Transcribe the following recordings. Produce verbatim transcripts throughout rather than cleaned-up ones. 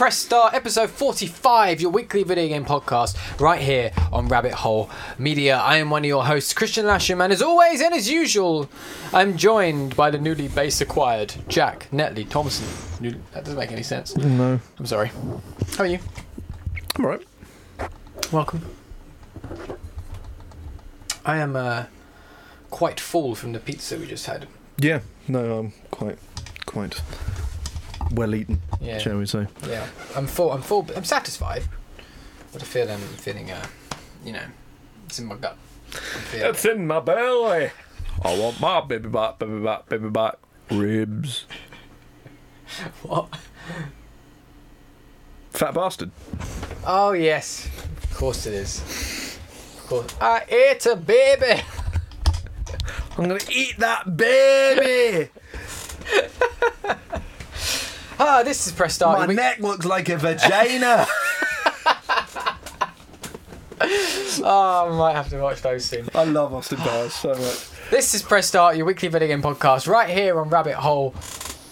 press start. Episode forty-five, your weekly video game podcast, right here on Rabbit Hole Media. I am one of your hosts, Christian Lasham, and as always and as usual, I'm joined by the newly bass acquired Jack Netley Thompson. That doesn't make any sense. No. I'm sorry. How are you? I'm alright. Welcome. I am uh, quite full from the pizza we just had. Yeah. No, I'm quite, quite... well eaten, yeah. Shall we say? Yeah, I'm full. I'm full. I'm satisfied, but I feel I'm feeling, uh, you know, it's in my gut. It's in my belly. I want my baby back, baby back, baby back ribs. What? Fat bastard. Oh yes, of course it is. Of course, I ate a baby. I'm gonna eat that baby. Ah, oh, this is press start. My we- neck looks like a vagina. Oh, I might have to watch those soon. I love Austin Bars so much. This is Press Start, your weekly video game podcast, right here on Rabbit Hole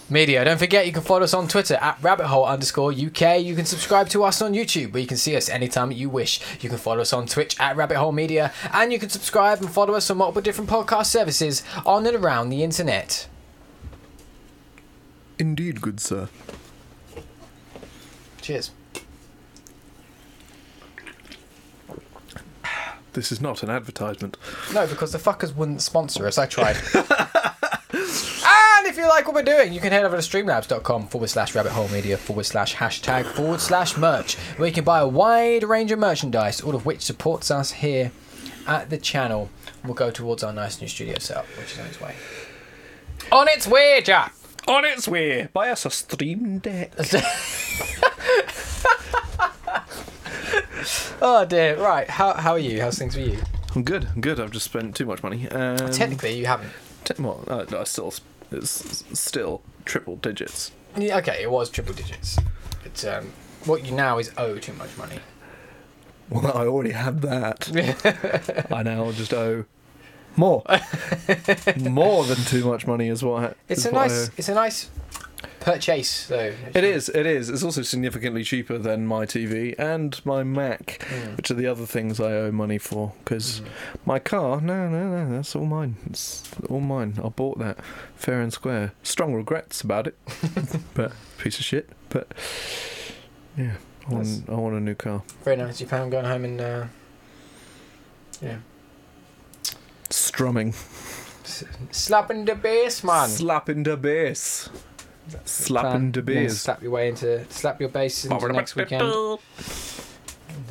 Media. Don't forget, you can follow us on Twitter at rabbit hole underscore U K. You can subscribe to us on YouTube, where you can see us anytime you wish. You can follow us on Twitch at Rabbit Hole Media, and you can subscribe and follow us on multiple different podcast services on and around the internet. Indeed, good sir. Cheers. This is not an advertisement. No, because the fuckers wouldn't sponsor us. I tried. And if you like what we're doing, you can head over to streamlabs.com forward slash rabbit hole media forward slash hashtag forward slash merch, where you can buy a wide range of merchandise, all of which supports us here at the channel. We'll go towards our nice new studio setup, which is on its way. On its way, Jack! On its way. Buy us a stream deck. Oh dear. Right. How how are you? How's things with you? I'm good. I'm good. I've just spent too much money. Um, well, technically, you haven't. Te- well, no, no, still, it's still triple digits. Yeah, okay, it was triple digits. But um, what you now is owe too much money. Well, I already had that. I now just owe. More, more than too much money is what. It's is a what nice, I, it's a nice purchase though. Actually. It is, it is. It's also significantly cheaper than my T V and my Mac, mm. which are the other things I owe money for. Because mm. my car, no, no, no, that's all mine. It's all mine. I bought that fair and square. Strong regrets about it, but piece of shit. But yeah, I want, I want a new car. Very nice. You plan on going home and uh, yeah. Strumming. Slapping the bass, man. Slapping the bass. Slapping the bass. Slap your way into, slap your bass into next weekend. And,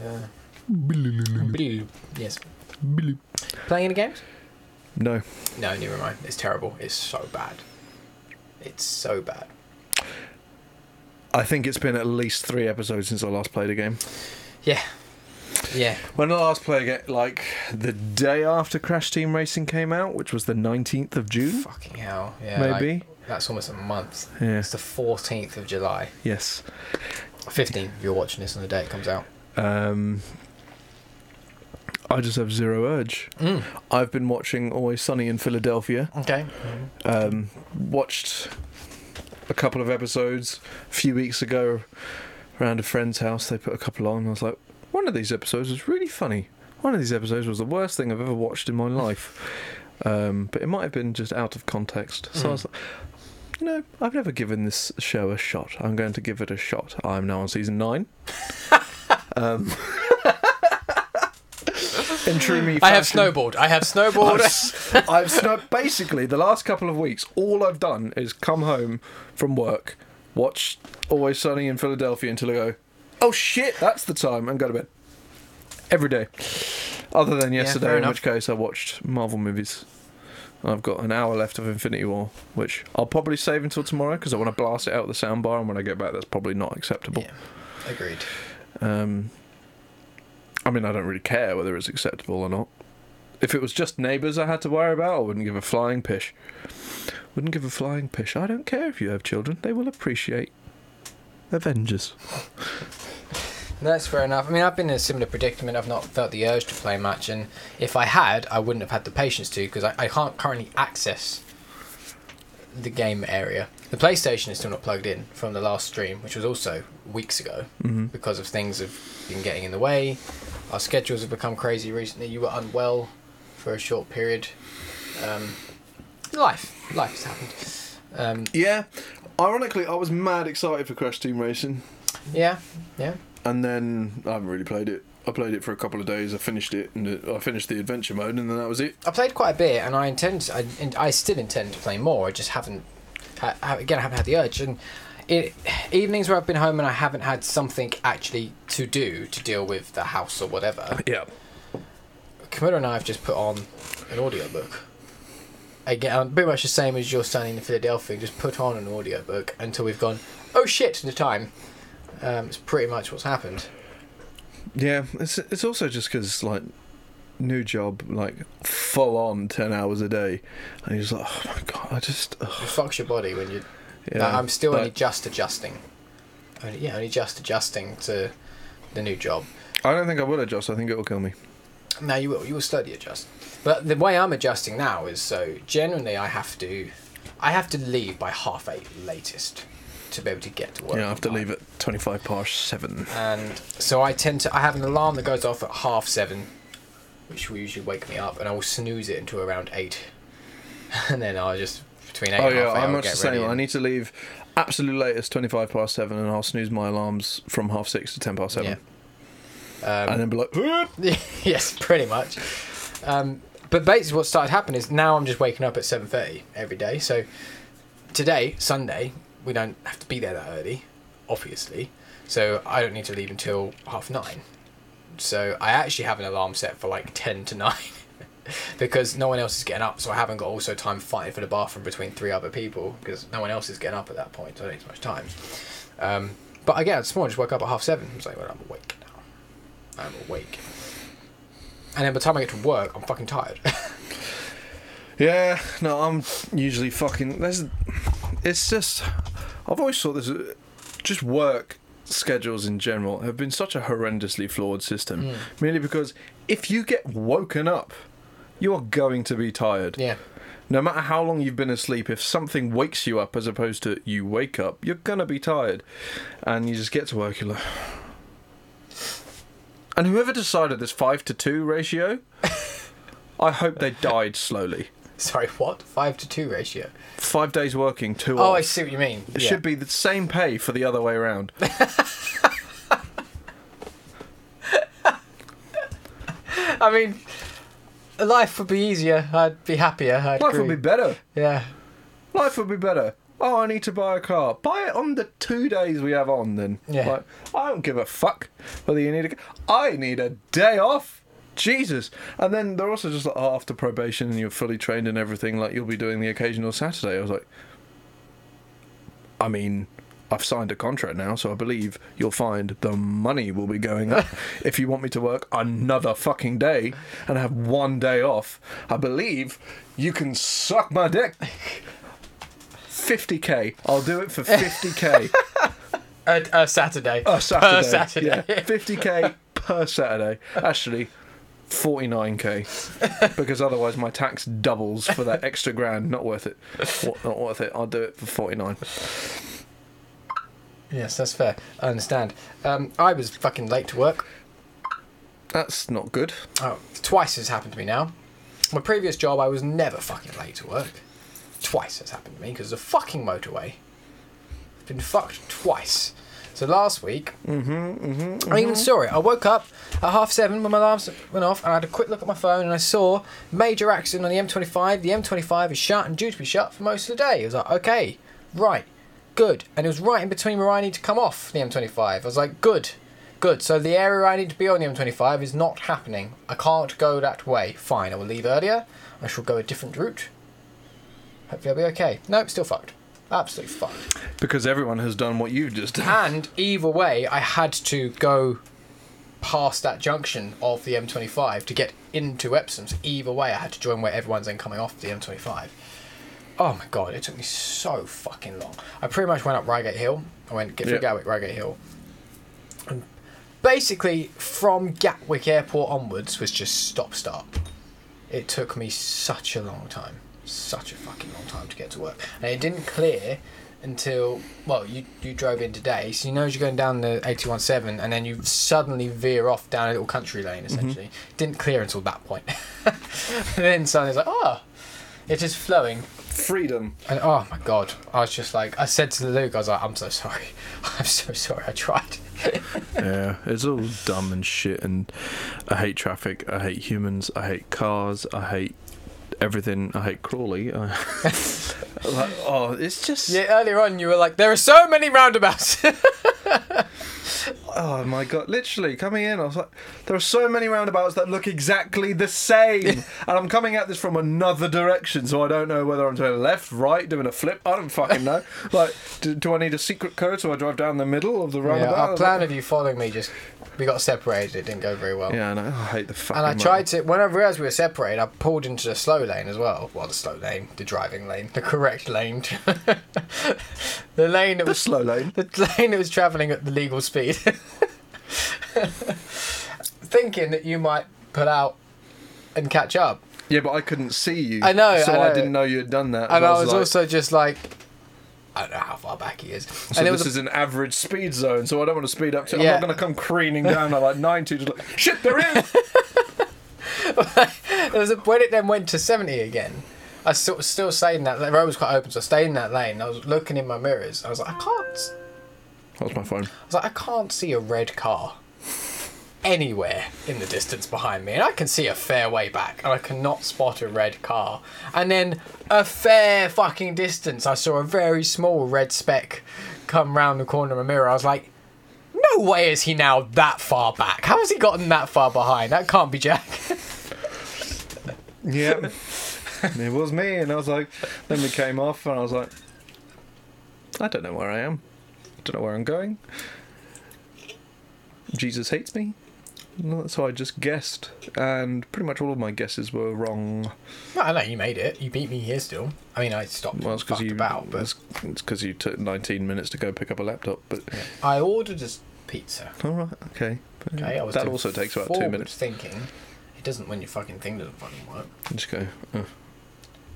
uh, yes. Playing any games? No. No, never mind. It's terrible. It's so bad. It's so bad. I think it's been at least three episodes since I last played a game. Yeah. Yeah. When I last played it, like the day after Crash Team Racing came out, which was the nineteenth of June. Fucking hell, yeah. Maybe like, that's almost a month. Yeah. It's the fourteenth of July. Yes. Fifteenth. If you're watching this on the day it comes out. Um. I just have zero urge. Mm. I've been watching Always Sunny in Philadelphia. Okay. Um. Watched a couple of episodes a few weeks ago, around a friend's house. They put a couple on. And I was like. One of these episodes was really funny. One of these episodes was the worst thing I've ever watched in my life. Um, but it might have been just out of context. So mm. I was like, you know, I've never given this show a shot. I'm going to give it a shot. I'm now on season nine. um, in true me fashion, I have snowballed. I have snowballed. I've, I've snow- Basically, the last couple of weeks, all I've done is come home from work, watch Always Sunny in Philadelphia until I go, oh shit, that's the time, and go to bed. Every day. Other than yesterday, yeah, in which case I watched Marvel movies. I've got an hour left of Infinity War, which I'll probably save until tomorrow, because I want to blast it out of the soundbar, and when I get back, that's probably not acceptable. Yeah, agreed. Um, I mean, I don't really care whether it's acceptable or not. If it was just Neighbours I had to worry about, I wouldn't give a flying pish. Wouldn't give a flying pish. I don't care if you have children. They will appreciate Avengers. That's fair enough. I mean, I've been in a similar predicament. I've not felt the urge to play much, and if I had, I wouldn't have had the patience to, because I, I can't currently access the game area. The PlayStation is still not plugged in from the last stream, which was also weeks ago, mm-hmm. because of things have been getting in the way. Our schedules have become crazy recently. You were unwell for a short period. Um, life. Life has happened. Um, yeah. Ironically, I was mad excited for Crash Team Racing. Yeah, yeah. And then I haven't really played it. I played it for a couple of days. I finished it, and I finished the adventure mode, and then that was it. I played quite a bit, and I intend. I, I still intend to play more. I just haven't. I, again, I haven't had the urge. And it, evenings where I've been home and I haven't had something actually to do to deal with the house or whatever. Yeah. Camilla and I have just put on an audiobook. Again, pretty much the same as your son in Philadelphia. Just put on an audiobook until we've gone, oh shit, to the time. Um, it's pretty much what's happened. Yeah, it's it's also just because, like, new job, like, full on ten hours a day, and you're just like, oh my god, I just. Oh. It fucks your body when you. Yeah, like, I'm still but, only just adjusting. Only, yeah, only just adjusting to the new job. I don't think I will adjust. I think it will kill me. No, you will. You will slowly adjust. But the way I'm adjusting now is so generally I have to, I have to leave by half eight latest. To be able to get to work. Yeah, I have to leave at twenty-five past seven. And so I tend to, I have an alarm that goes off at half seven, which will usually wake me up, and I will snooze it until around eight, and then I'll just between eight. Oh and yeah, half eight, I'm much the same. I need to leave absolute latest twenty-five past seven, and I'll snooze my alarms from half six to ten past seven, yeah. um, and then be like, yes, pretty much. Um, but basically, what started happening is now I'm just waking up at seven thirty every day. So today, Sunday. We don't have to be there that early, obviously, so I don't need to leave until half nine. So I actually have an alarm set for like ten to nine because no one else is getting up, so I haven't got also time fighting for the bathroom between three other people because no one else is getting up at that point, so I don't need so much time. Um, but again, this morning I just woke up at half seven. I was like, well, I'm awake now. I'm awake. And then by the time I get to work, I'm fucking tired. Yeah, no, I'm usually fucking... There's, it's just... I've always thought this... Just work schedules in general have been such a horrendously flawed system. Mm. Merely because if you get woken up, you're going to be tired. Yeah. No matter how long you've been asleep, if something wakes you up as opposed to you wake up, you're going to be tired. And you just get to work, you're like... And whoever decided this five to two ratio, I hope they died slowly. Sorry, what? Five to two ratio? Five days working, two off. Oh, I see what you mean. It yeah. should be the same pay for the other way around. I mean, life would be easier. I'd be happier. I'd life agree. would be better. Yeah. Life would be better. Oh, I need to buy a car. Buy it on the two days we have on, then. Yeah. Like, I don't give a fuck whether you need a... I need a day off. Jesus. And then they're also just like, oh, after probation and you're fully trained and everything, like, you'll be doing the occasional Saturday. I was like, I mean, I've signed a contract now, so I believe you'll find the money will be going up. If you want me to work another fucking day and have one day off, I believe you can suck my dick. fifty K. I'll do it for fifty K. a, a Saturday. A Saturday. A Saturday. Yeah. fifty K per Saturday. Actually... forty-nine K, because otherwise my tax doubles for that extra grand. Not worth it. Not worth it. I'll do it for forty-nine. Yes, that's fair. I understand. Um, I was fucking late to work. That's not good. Oh, twice has happened to me now. My previous job, I was never fucking late to work. Twice has happened to me because of the fucking motorway. I've been fucked twice. So last week, mm-hmm, mm-hmm, mm-hmm. I even saw it. I woke up at half seven when my alarm went off, and I had a quick look at my phone, and I saw major accident on the M twenty-five. The M twenty-five is shut and due to be shut for most of the day. I was like, okay, right, good. And it was right in between where I need to come off the M twenty-five. I was like, good, good. So the area I need to be on the M twenty-five is not happening. I can't go that way. Fine, I will leave earlier. I shall go a different route. Hopefully I'll be okay. Nope, still fucked. Absolutely fucked. Because everyone has done what you've just done. And either way, I had to go past that junction of the M twenty-five to get into Epsom. So either way, I had to join where everyone's then coming off the M twenty-five. Oh my god, it took me so fucking long. I pretty much went up Reigate Hill. I went get through yep. Gatwick, Reigate Hill. And basically, from Gatwick Airport onwards was just stop start. It took me such a long time. Such a fucking long time to get to work, and it didn't clear until, well, you you drove in today, so you know you're going down the eighty-one seven, and then you suddenly veer off down a little country lane, essentially. Mm-hmm. Didn't clear until that point. And then suddenly it's like, oh, it is flowing. Freedom. And oh my God, I was just like, I said to Luke, I was like, I'm so sorry. I'm so sorry, I tried. Yeah, it's all dumb and shit, and I hate traffic, I hate humans, I hate cars, I hate everything, I hate Crawley. I... like, oh, it's just... Yeah, earlier on you were like, there are so many roundabouts. Oh my God, literally, coming in, I was like, there are so many roundabouts that look exactly the same. And I'm coming at this from another direction, so I don't know whether I'm doing left, right, doing a flip, I don't fucking know. Like, do, do I need a secret code so I drive down the middle of the roundabout? Yeah, our plan of you following me just... We got separated, it didn't go very well. Yeah, I know, I hate the fucking... And I tried to... When I realised we were separated, I pulled into the slow lane as well. Well, the slow lane, the driving lane, the correct lane. The lane that was... The slow lane? The lane that was travelling at the legal speed. Thinking that you might pull out and catch up. Yeah, but I couldn't see you. I know, So I, know. I didn't know you had done that. And I was, I was like... also just like... I don't know how far back he is. So and this was a- is an average speed zone, so I don't want to speed up. So yeah. I'm not going to come careening down at like ninety. Just like, shit, there is! There was a, when it then went to seventy again, I still, still stayed in that lane. The road was quite open, so I stayed in that lane. I was looking in my mirrors. I was like, I can't... That was my phone. I was like, I can't see a red car anywhere in the distance behind me. And I can see a fair way back, and I cannot spot a red car. And then a fair fucking distance, I saw a very small red speck come round the corner of my mirror. I was like, no way is he now that far back. How has he gotten that far behind? That can't be Jack. Yep. It was me, and I was like, then we came off, and I was like, I don't know where I am. I don't know where I'm going. Jesus hates me. So I just guessed, and pretty much all of my guesses were wrong. No, I know you made it. You beat me here still. I mean, I stopped. Well, it's because you about, but it's because you took nineteen minutes to go pick up a laptop. But yeah. I ordered a pizza. All right, okay. Okay, I was that also takes about two minutes. Thinking, it doesn't when your fucking thing doesn't fucking work. You just go. Uh, uh.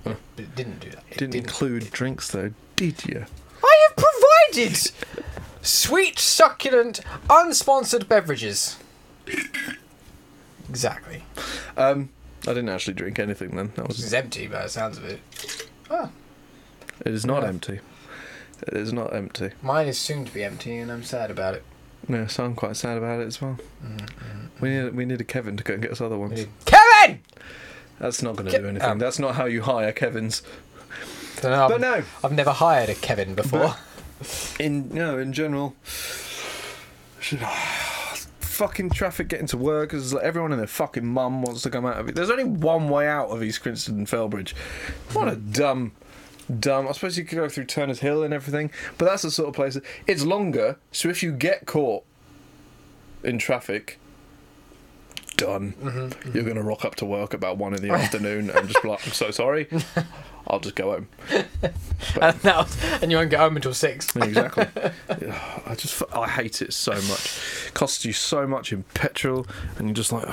But it didn't do that. It didn't, didn't include it, drinks though, did you? I have provided. Sweet, succulent, unsponsored beverages. Exactly. Um, I didn't actually drink anything then. That was... It's empty by the sounds of it. Oh. It is not yeah. empty. It is not empty. Mine is soon to be empty, and I'm sad about it. Yeah, so I'm quite sad about it as well. Mm-hmm. We need we need a Kevin to go and get us other ones. Need... Kevin! That's not going to Ke- do anything. Um, That's not how you hire Kevins. Don't know, but I've, no. I've never hired a Kevin before. But... In no, in general, fucking traffic getting to work. Because like everyone and their fucking mum wants to come out of it. There's only one way out of East Grinstead and Felbridge. What a dumb, dumb. I suppose you could go through Turner's Hill and everything, but that's the sort of place. That, it's longer, so if you get caught in traffic, done. Mm-hmm, mm-hmm. You're gonna rock up to work about one in the afternoon and just be like, I'm so sorry. I'll just go home. and, that was, and you won't get home until six. Exactly. I just, I hate it so much. It costs you so much in petrol, and you're just like,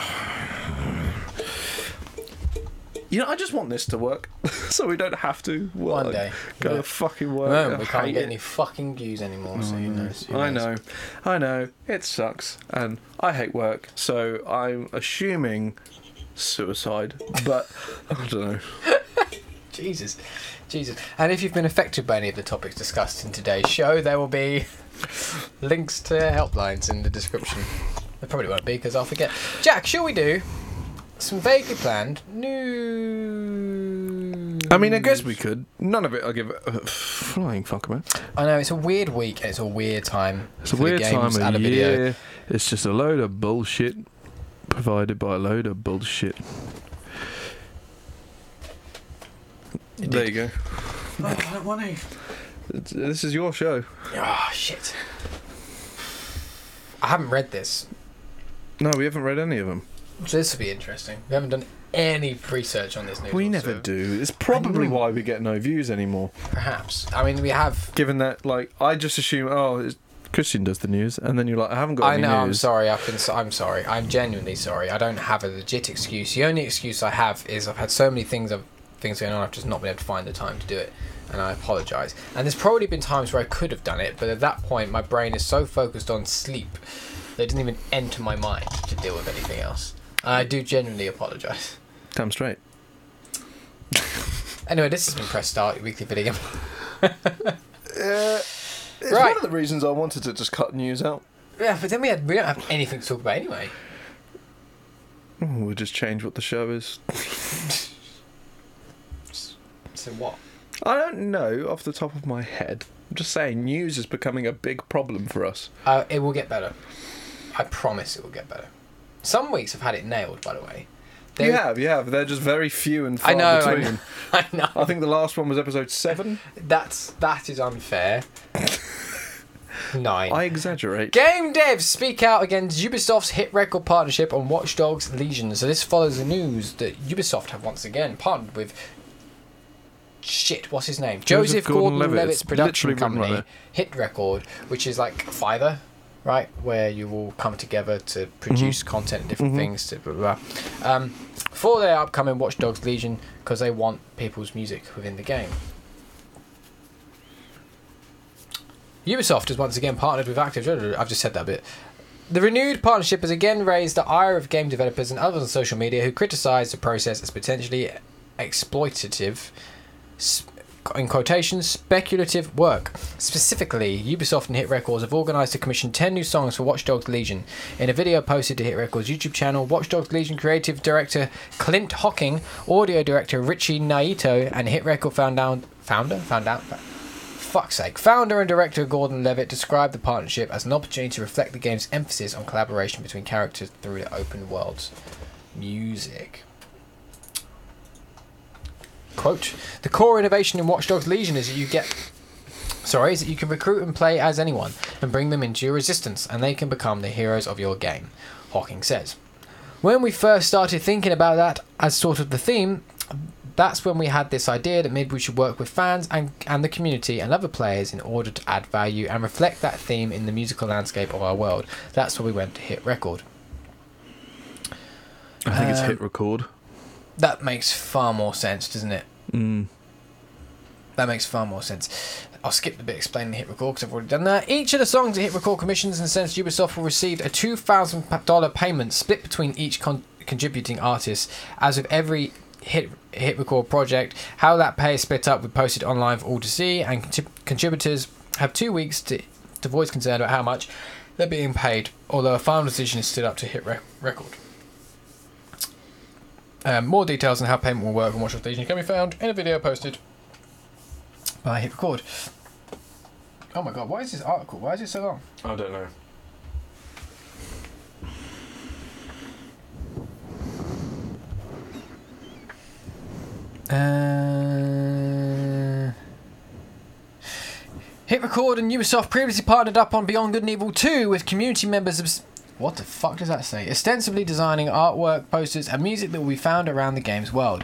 you know, I just want this to work, so we don't have to work. One day, go yeah. to fucking work. No, we can't get it. Any fucking views anymore. Mm. So you know, so you I know, knows. I know. It sucks, and I hate work. So I'm assuming suicide, but I don't know. Jesus, Jesus. And if you've been affected by any of the topics discussed in today's show, there will be links to helplines in the description. There probably won't be, because I'll forget. Jack, shall we do some vaguely planned news? I mean, I guess we could. None of it I'll give a flying fuck about. I know, it's a weird week, and it's a weird time. It's a weird time of year. It's just a load of bullshit provided by a load of bullshit. It there did. You go. No, I don't want to. It's, this is your show. Ah, oh, shit. I haven't read this. No, we haven't read any of them. So this will be interesting. We haven't done any research on this news. We never so. do. It's probably why we get no views anymore. Perhaps. I mean, we have. Given that, like, I just assume, oh, it's Christian does the news, and then you're like, I haven't got I any know, news. I know, I'm sorry, I've been, I'm sorry. I'm genuinely sorry. I don't have a legit excuse. The only excuse I have is I've had so many things I've... things going on, I've just not been able to find the time to do it. and I apologise. And there's probably been times where I could have done it, but at that point my brain is so focused on sleep that it didn't even enter my mind to deal with anything else. And I do genuinely apologise. Damn straight. Anyway, this has been Press Start, your weekly video game. uh... It's right. One of the reasons I wanted to just cut news out. Yeah, but then we had we don't have anything to talk about anyway. We'll just change what the show is. So what? I don't know off the top of my head. I'm just saying news is becoming a big problem for us. Uh, it will get better. I promise it will get better. Some weeks I've had it nailed, by the way. They... You have, you have. They're just very few and far I know, between. I know, I know. I think the last one was episode seven. That's that is unfair. Nine. I exaggerate. Game devs speak out against Ubisoft's HitRecord partnership on Watch Dogs Legion. So this follows the news that Ubisoft have once again partnered with. Shit, what's his name? Joseph, Joseph Gordon-Levitt's production company, HitRecord, which is like Fiverr. Right, where you all come together to produce mm-hmm. content and different mm-hmm. things to blah, blah, blah. Um, for their upcoming Watch Dogs Legion, because they want people's music within the game. Ubisoft has once again partnered with Activision. I've just said that a bit. The renewed partnership has again raised the ire of game developers and others on social media who criticised the process as potentially exploitative. Sp- in quotation, speculative work. Specifically, Ubisoft and HitRecords have organised to commission ten new songs for Watch Dogs Legion. In a video posted to HitRecords' YouTube channel, Watch Dogs Legion creative director Clint Hocking, audio director Richie Naito, and HitRecord found out, founder? Found out? Fuck's sake. Founder and director Gordon Levitt described the partnership as an opportunity to reflect the game's emphasis on collaboration between characters through the open world's music. Quote, the core innovation in Watch Dogs Legion is that you get, sorry, is that you can recruit and play as anyone and bring them into your resistance and they can become the heroes of your game, Hawking says. When we first started thinking about that as sort of the theme, that's when we had this idea that maybe we should work with fans and, and the community and other players in order to add value and reflect that theme in the musical landscape of our world. That's where we went to HitRecord. I think um, it's HitRecord. That makes far more sense, doesn't it? Mm. That makes far more sense. I'll skip the bit explaining the HitRecord because I've already done that. Each of the songs that HitRecord commissions and sends to Ubisoft will receive a two thousand dollars payment split between each con- contributing artist. As with every hit HitRecord project, how that pay is split up will be posted online for all to see, and contrib- contributors have two weeks to, to voice concern about how much they're being paid, although a final decision is stood up to HitRecord. Um, more details on how payment will work and Watch Dogs Legion can be found in a video posted by HitRecord. Oh my god, why is this article? Why is it so long? I don't know. Uh, HitRecord and Ubisoft previously partnered up on Beyond Good and Evil two with community members of... What the fuck does that say? Ostensibly designing artwork, posters, and music that will be found around the game's world.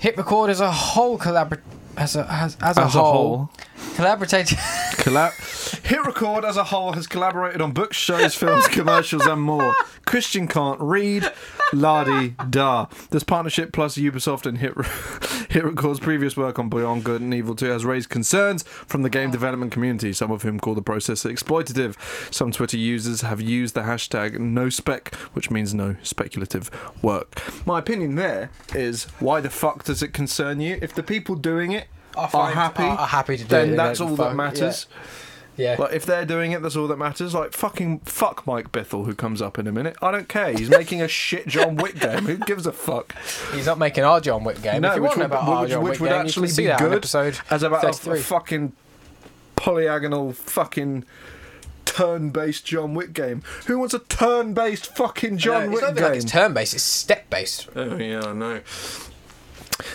HitRecord as a whole collabor as a has, as, as a whole, whole. collaborated. Collab- HitRecord as a whole has collaborated on books, shows, films, commercials, and more. Christian can't read. Lardy da. This partnership plus Ubisoft and Hit HitRecord's previous work on Beyond Good and Evil two has raised concerns from the game development community, some of whom call the process exploitative. Some Twitter users have used the hashtag NoSpec, which means no speculative work. My opinion there is, why the fuck does it concern you? If the people doing it are, are happy, are, are happy to do then it, that's all that matters. Yeah. Yeah. Like, if they're doing it, that's all that matters. Like, fucking fuck Mike Bithell, who comes up in a minute. I don't care. He's making a shit John Wick game. Who gives a fuck? He's not making our John Wick game. No, if you which want would, about our which, John which Wick would game, actually be good as about a fucking polyagonal fucking turn-based John Wick game. Who wants a turn-based fucking John Wick game? It's not like it's turn-based. It's step-based. Oh, yeah, I know.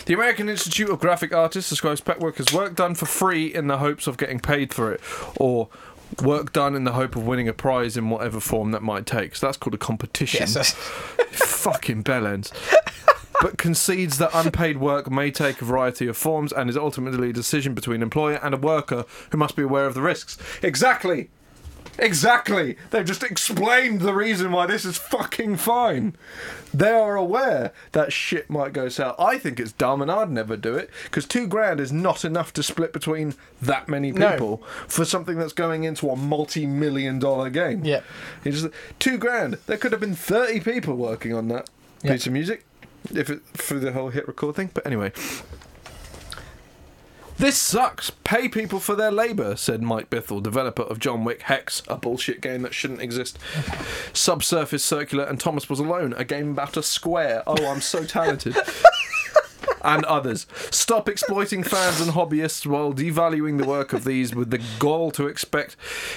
The American Institute of Graphic Artists describes pet workers' work done for free in the hopes of getting paid for it, or work done in the hope of winning a prize in whatever form that might take. So that's called a competition. Yes, that's... Fucking bellends. But concedes that unpaid work may take a variety of forms and is ultimately a decision between employer and a worker who must be aware of the risks. Exactly! Exactly. They've just explained the reason why this is fucking fine. They are aware that shit might go south. I think it's dumb and I'd never do it, because two grand is not enough to split between that many people no. for something that's going into a multi-million dollar game. Yeah. It's just, two grand. There could have been thirty people working on that yeah. piece of music if it, for the whole hit record thing. But anyway... This sucks. Pay people for their labour, said Mike Bithell, developer of John Wick Hex, a bullshit game that shouldn't exist. Subsurface Circular and Thomas Was Alone, a game about a square. Oh, I'm so talented. And others. Stop exploiting fans and hobbyists while devaluing the work of these with the goal to expect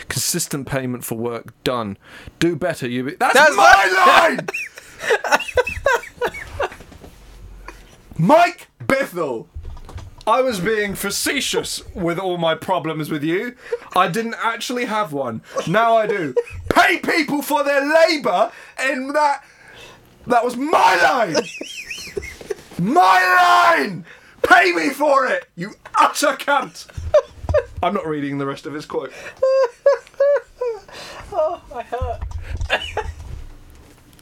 consistent payment for work done. Do better, you... That's, That's my line! Mike Bithell! I was being facetious with all my problems with you. I didn't actually have one. Now I do. Pay people for their labour, and that... That was my line! My line! Pay me for it, you utter cunt! I'm not reading the rest of his quote. Oh, I hurt.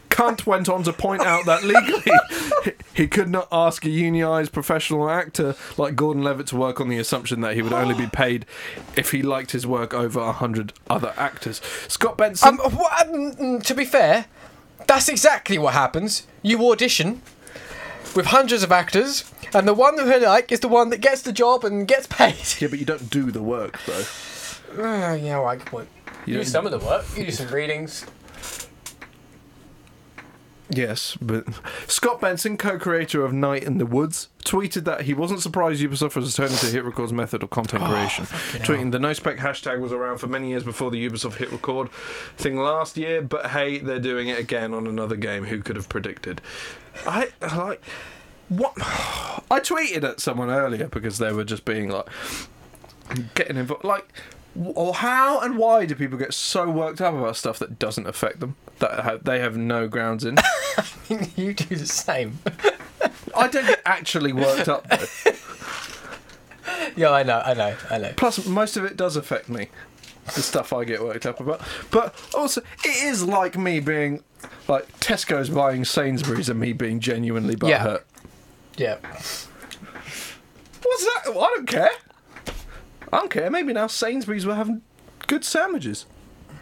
Cunt went on to point out that legally he could not ask a unionised professional actor like Gordon-Levitt to work on the assumption that he would only be paid if he liked his work over a hundred other actors. Scott Benson... Um, um, to be fair, that's exactly what happens. You audition with hundreds of actors and the one who you like is the one that gets the job and gets paid. Yeah, but you don't do the work, though. Uh, yeah, well, I could point. You, you do some of the work. You do some readings. Yes, but Scott Benson, co-creator of Night in the Woods, tweeted that he wasn't surprised Ubisoft was returning to HitRecord's method of content oh, creation. Tweeting, hell. The no-spec hashtag was around for many years before the Ubisoft HitRecord thing last year, but hey, they're doing it again on another game. Who could have predicted? I like what I tweeted at someone earlier because they were just being like getting involved, like. Or how and why do people get so worked up about stuff that doesn't affect them, that they have no grounds in? I mean, you do the same. I don't get actually worked up, though. Yeah, I know, I know, I know. Plus, most of it does affect me, the stuff I get worked up about. But also, it is like me being, like, Tesco's buying Sainsbury's and me being genuinely butthurt. Yeah. yeah. What's that? I don't care. I don't care. Maybe now Sainsbury's were having good sandwiches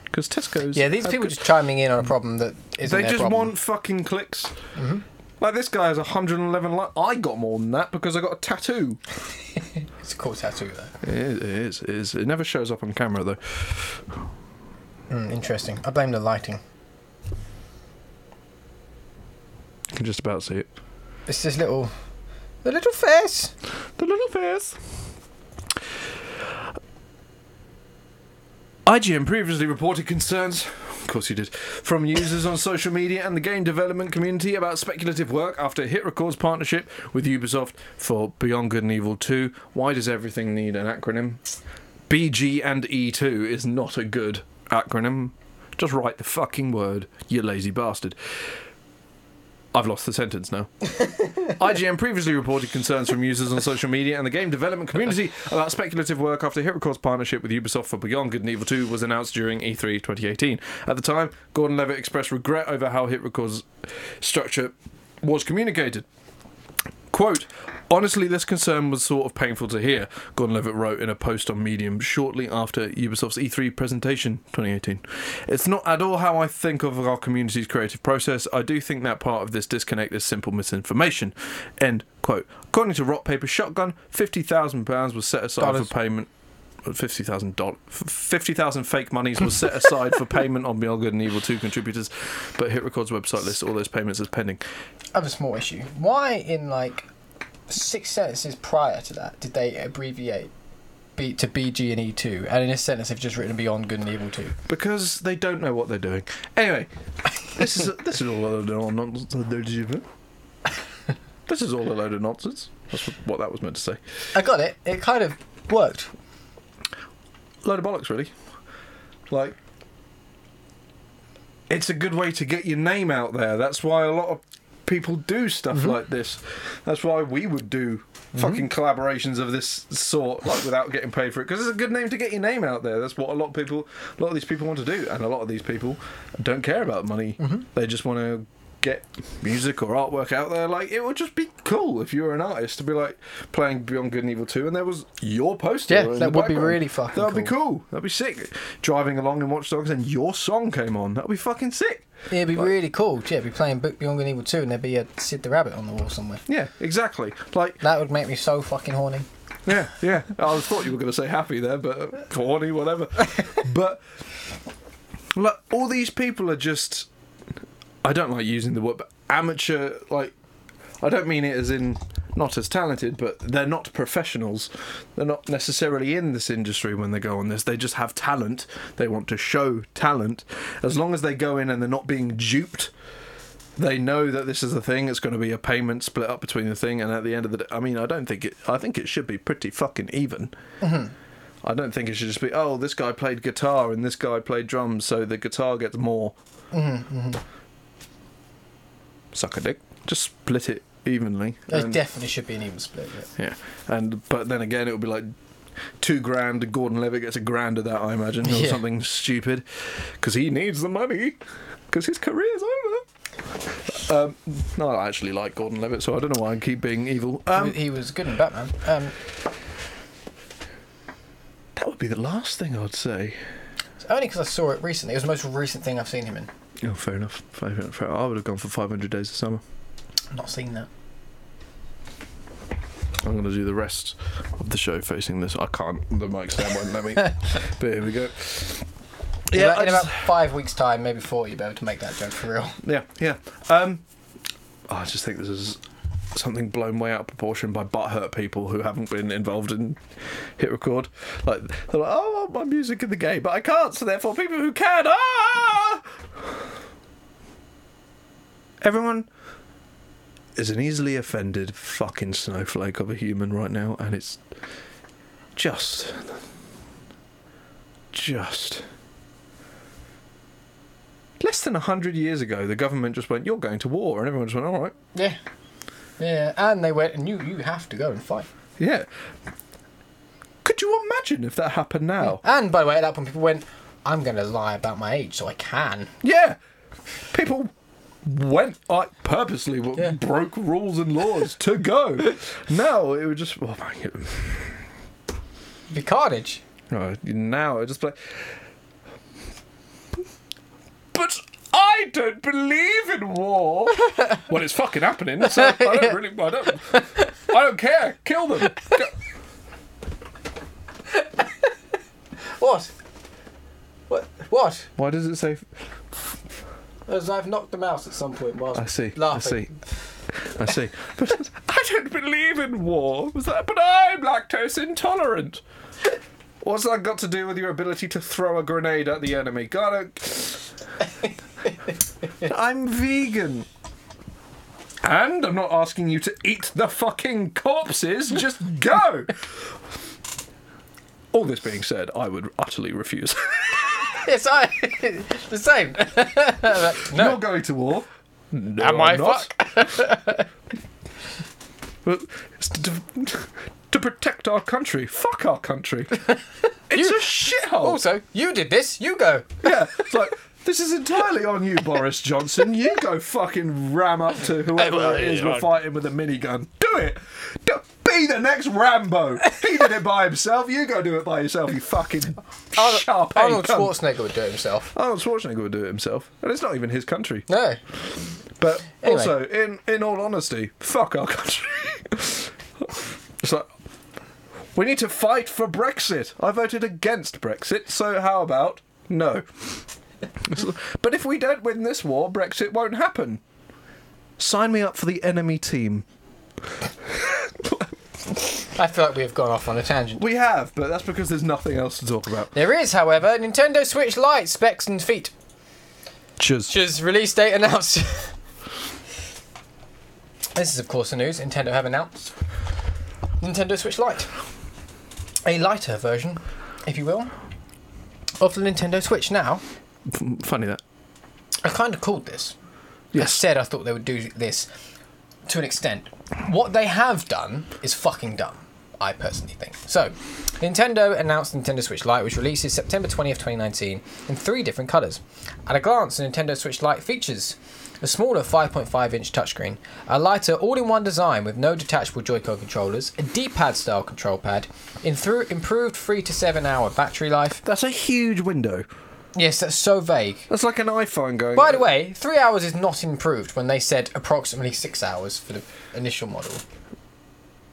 because Tesco's. Yeah, these people good... just chiming in on a problem that isn't. They their just problem. want fucking clicks. Mm-hmm. Like this guy has one hundred eleven likes. I got more than that because I got a tattoo. It's a cool tattoo though. It is. It is. It is. It never shows up on camera though. Mm, interesting. I blame the lighting. You can just about see it. It's this little, the little face, the little face. I G N previously reported concerns, of course you did, from users on social media and the game development community about speculative work after HitRecord's partnership with Ubisoft for Beyond Good and Evil two. Why does everything need an acronym? B G and E two is not a good acronym. Just write the fucking word, you lazy bastard. I've lost the sentence now. I G N previously reported concerns from users on social media and the game development community about speculative work after HitRecord's partnership with Ubisoft for Beyond Good and Evil two was announced during E three twenty eighteen. At the time, Gordon-Levitt expressed regret over how HitRecord's structure was communicated. Quote, honestly, this concern was sort of painful to hear, Gordon-Levitt wrote in a post on Medium shortly after Ubisoft's E three presentation twenty eighteen. It's not at all how I think of our community's creative process. I do think that part of this disconnect is simple misinformation. End quote. According to Rock Paper Shotgun, fifty thousand pounds was set aside Dollars. for payment... fifty thousand dollars fifty thousand fake monies was set aside for payment on Beyond Good and Evil two contributors, but HitRecord's website lists all those payments as pending. I have a small issue. Why in like six sentences prior to that did they abbreviate B- to B G and E two, and in a sentence they've just written Beyond Good and Evil two? Because they don't know what they're doing. Anyway, this is a, this is all a load of nonsense. This is all a load of nonsense. That's what that was meant to say. I got it. It kind of worked. Load of bollocks, really. Like, it's a good way to get your name out there. That's why a lot of people do stuff mm-hmm. like this. That's why we would do mm-hmm. fucking collaborations of this sort, like, without getting paid for it, because it's a good name to get your name out there. That's what a lot of people, a lot of these people want to do, and a lot of these people don't care about money. Mm-hmm. They just want to get music or artwork out there. Like, it would just be cool if you were an artist to be like playing Beyond Good and Evil two and there was your poster. Yeah, that would be really fucking cool. That would be cool. That'd be sick. Driving along in Watch Dogs and your song came on. That'd be fucking sick. Yeah, it'd be like, really cool. Yeah, be playing Beyond Good and Evil two and there'd be a Sid the Rabbit on the wall somewhere. Yeah, exactly. Like, that would make me so fucking horny. Yeah, yeah. I thought you were going to say happy there, but horny, whatever. But look, all these people are just... I don't like using the word, but amateur, like, I don't mean it as in not as talented, but they're not professionals. They're not necessarily in this industry when they go on this. They just have talent. They want to show talent. As long as they go in and they're not being duped, they know that this is the thing. It's going to be a payment split up between the thing, and at the end of the day, I mean, I don't think it, I think it should be pretty fucking even. Mm-hmm. I don't think it should just be, oh, this guy played guitar and this guy played drums, so the guitar gets more. Mm-hmm, mm-hmm. Suck a dick. Just split it evenly. There definitely should be an even split. Yeah, yeah. And but then again, it would be like two grand. Gordon-Levitt gets a grand of that, I imagine, or yeah. something stupid, because he needs the money, because his career's over. Um, no, I actually like Gordon-Levitt, so I don't know why I keep being evil. Um, he was good in Batman. Um, that would be the last thing I'd say. It's only because I saw it recently. It was the most recent thing I've seen him in. Oh, fair enough. Fair enough. Fair enough. I would have gone for five hundred Days of Summer. I've not seen that. I'm going to do the rest of the show facing this. I can't. The mic stand won't let me. But here we go. Yeah, yeah, in just, about five weeks' time, maybe four, you'll be able to make that joke for real. Yeah, yeah. Um, oh, I just think this is something blown way out of proportion by butthurt people who haven't been involved in Hit Record. Like, they're like, oh, my music in the game, but I can't, so therefore people who can, ah! Everyone is an easily offended fucking snowflake of a human right now, and it's just, just... less than a hundred years ago, the government just went, you're going to war, and everyone just went, all right. Yeah. Yeah, and they went, and you, you have to go and fight. Yeah. Could you imagine if that happened now? Yeah. And by the way, at that point, people went, I'm going to lie about my age so I can. Yeah. People went, like, purposely yeah. broke rules and laws to go. Now, it would just... oh, man. It'd be carnage. Oh, now, it just like... but... I don't believe in war. Well, it's fucking happening, so I don't really... I don't, I don't care. Kill them. What? What? What? Why does it say... as I've knocked the mouse at some point whilst I see, laughing. I see. I see. But I don't believe in war. Was that, but I'm lactose intolerant. What's that got to do with your ability to throw a grenade at the enemy? Gotta... I'm vegan. And I'm not asking you to eat the fucking corpses. Just go. All this being said, I would utterly refuse. Yes, I... the same. Like, no. You're going to war. No, am I fuck? Well, it's to, to protect our country. Fuck our country. It's you, a shithole. Also, you did this. You go. Yeah. It's like... this is entirely on you, Boris Johnson. You go fucking ram up to whoever it is we're fighting with a minigun. Do it. Do, be the next Rambo. He did it by himself. You go do it by yourself, you fucking Arnold, sharp Arnold cunt. Schwarzenegger would do it himself. Arnold Schwarzenegger would do it himself. And it's not even his country. No. But anyway. Also, in, in all honesty, fuck our country. It's like, we need to fight for Brexit. I voted against Brexit, so how about no? But if we don't win this war, Brexit won't happen. Sign me up for the enemy team. I feel like we have gone off on a tangent. We have, but that's because there's nothing else to talk about. There is, however, Nintendo Switch Lite specs and feet. Cheers. Cheers. Release date announced. This is, of course, the news. Nintendo have announced Nintendo Switch Lite, a lighter version, if you will, of the Nintendo Switch now. Funny that. I kind of called this. yes. I said I thought they would do this to an extent. What they have done is fucking dumb, I personally think. So, Nintendo announced Nintendo Switch Lite, which releases September twentieth, twenty nineteen, in three different colours. At a glance, the Nintendo Switch Lite features a smaller five point five inch touchscreen, a lighter all-in-one design with no detachable Joy-Con controllers, a D-pad style control pad, in through improved three to seven hour battery life. That's a huge window. Yes, that's so vague. That's like an iPhone going. By the way, three hours is not improved when they said approximately six hours for the initial model.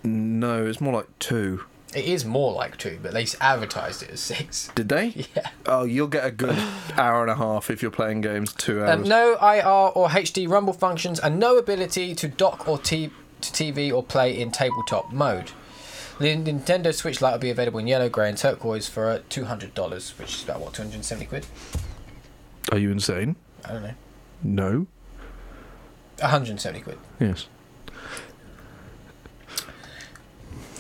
No, it's more like two. It is more like two, but they advertised it as six. Did they? Yeah. Oh, you'll get a good hour and a half if you're playing games two hours. Um, no I R or H D rumble functions and no ability to dock or t- to T V or play in tabletop mode. The Nintendo Switch Lite will be available in yellow, grey and turquoise for two hundred dollars, which is about, what, two hundred seventy quid? Are you insane? I don't know. No. one hundred seventy quid. Yes.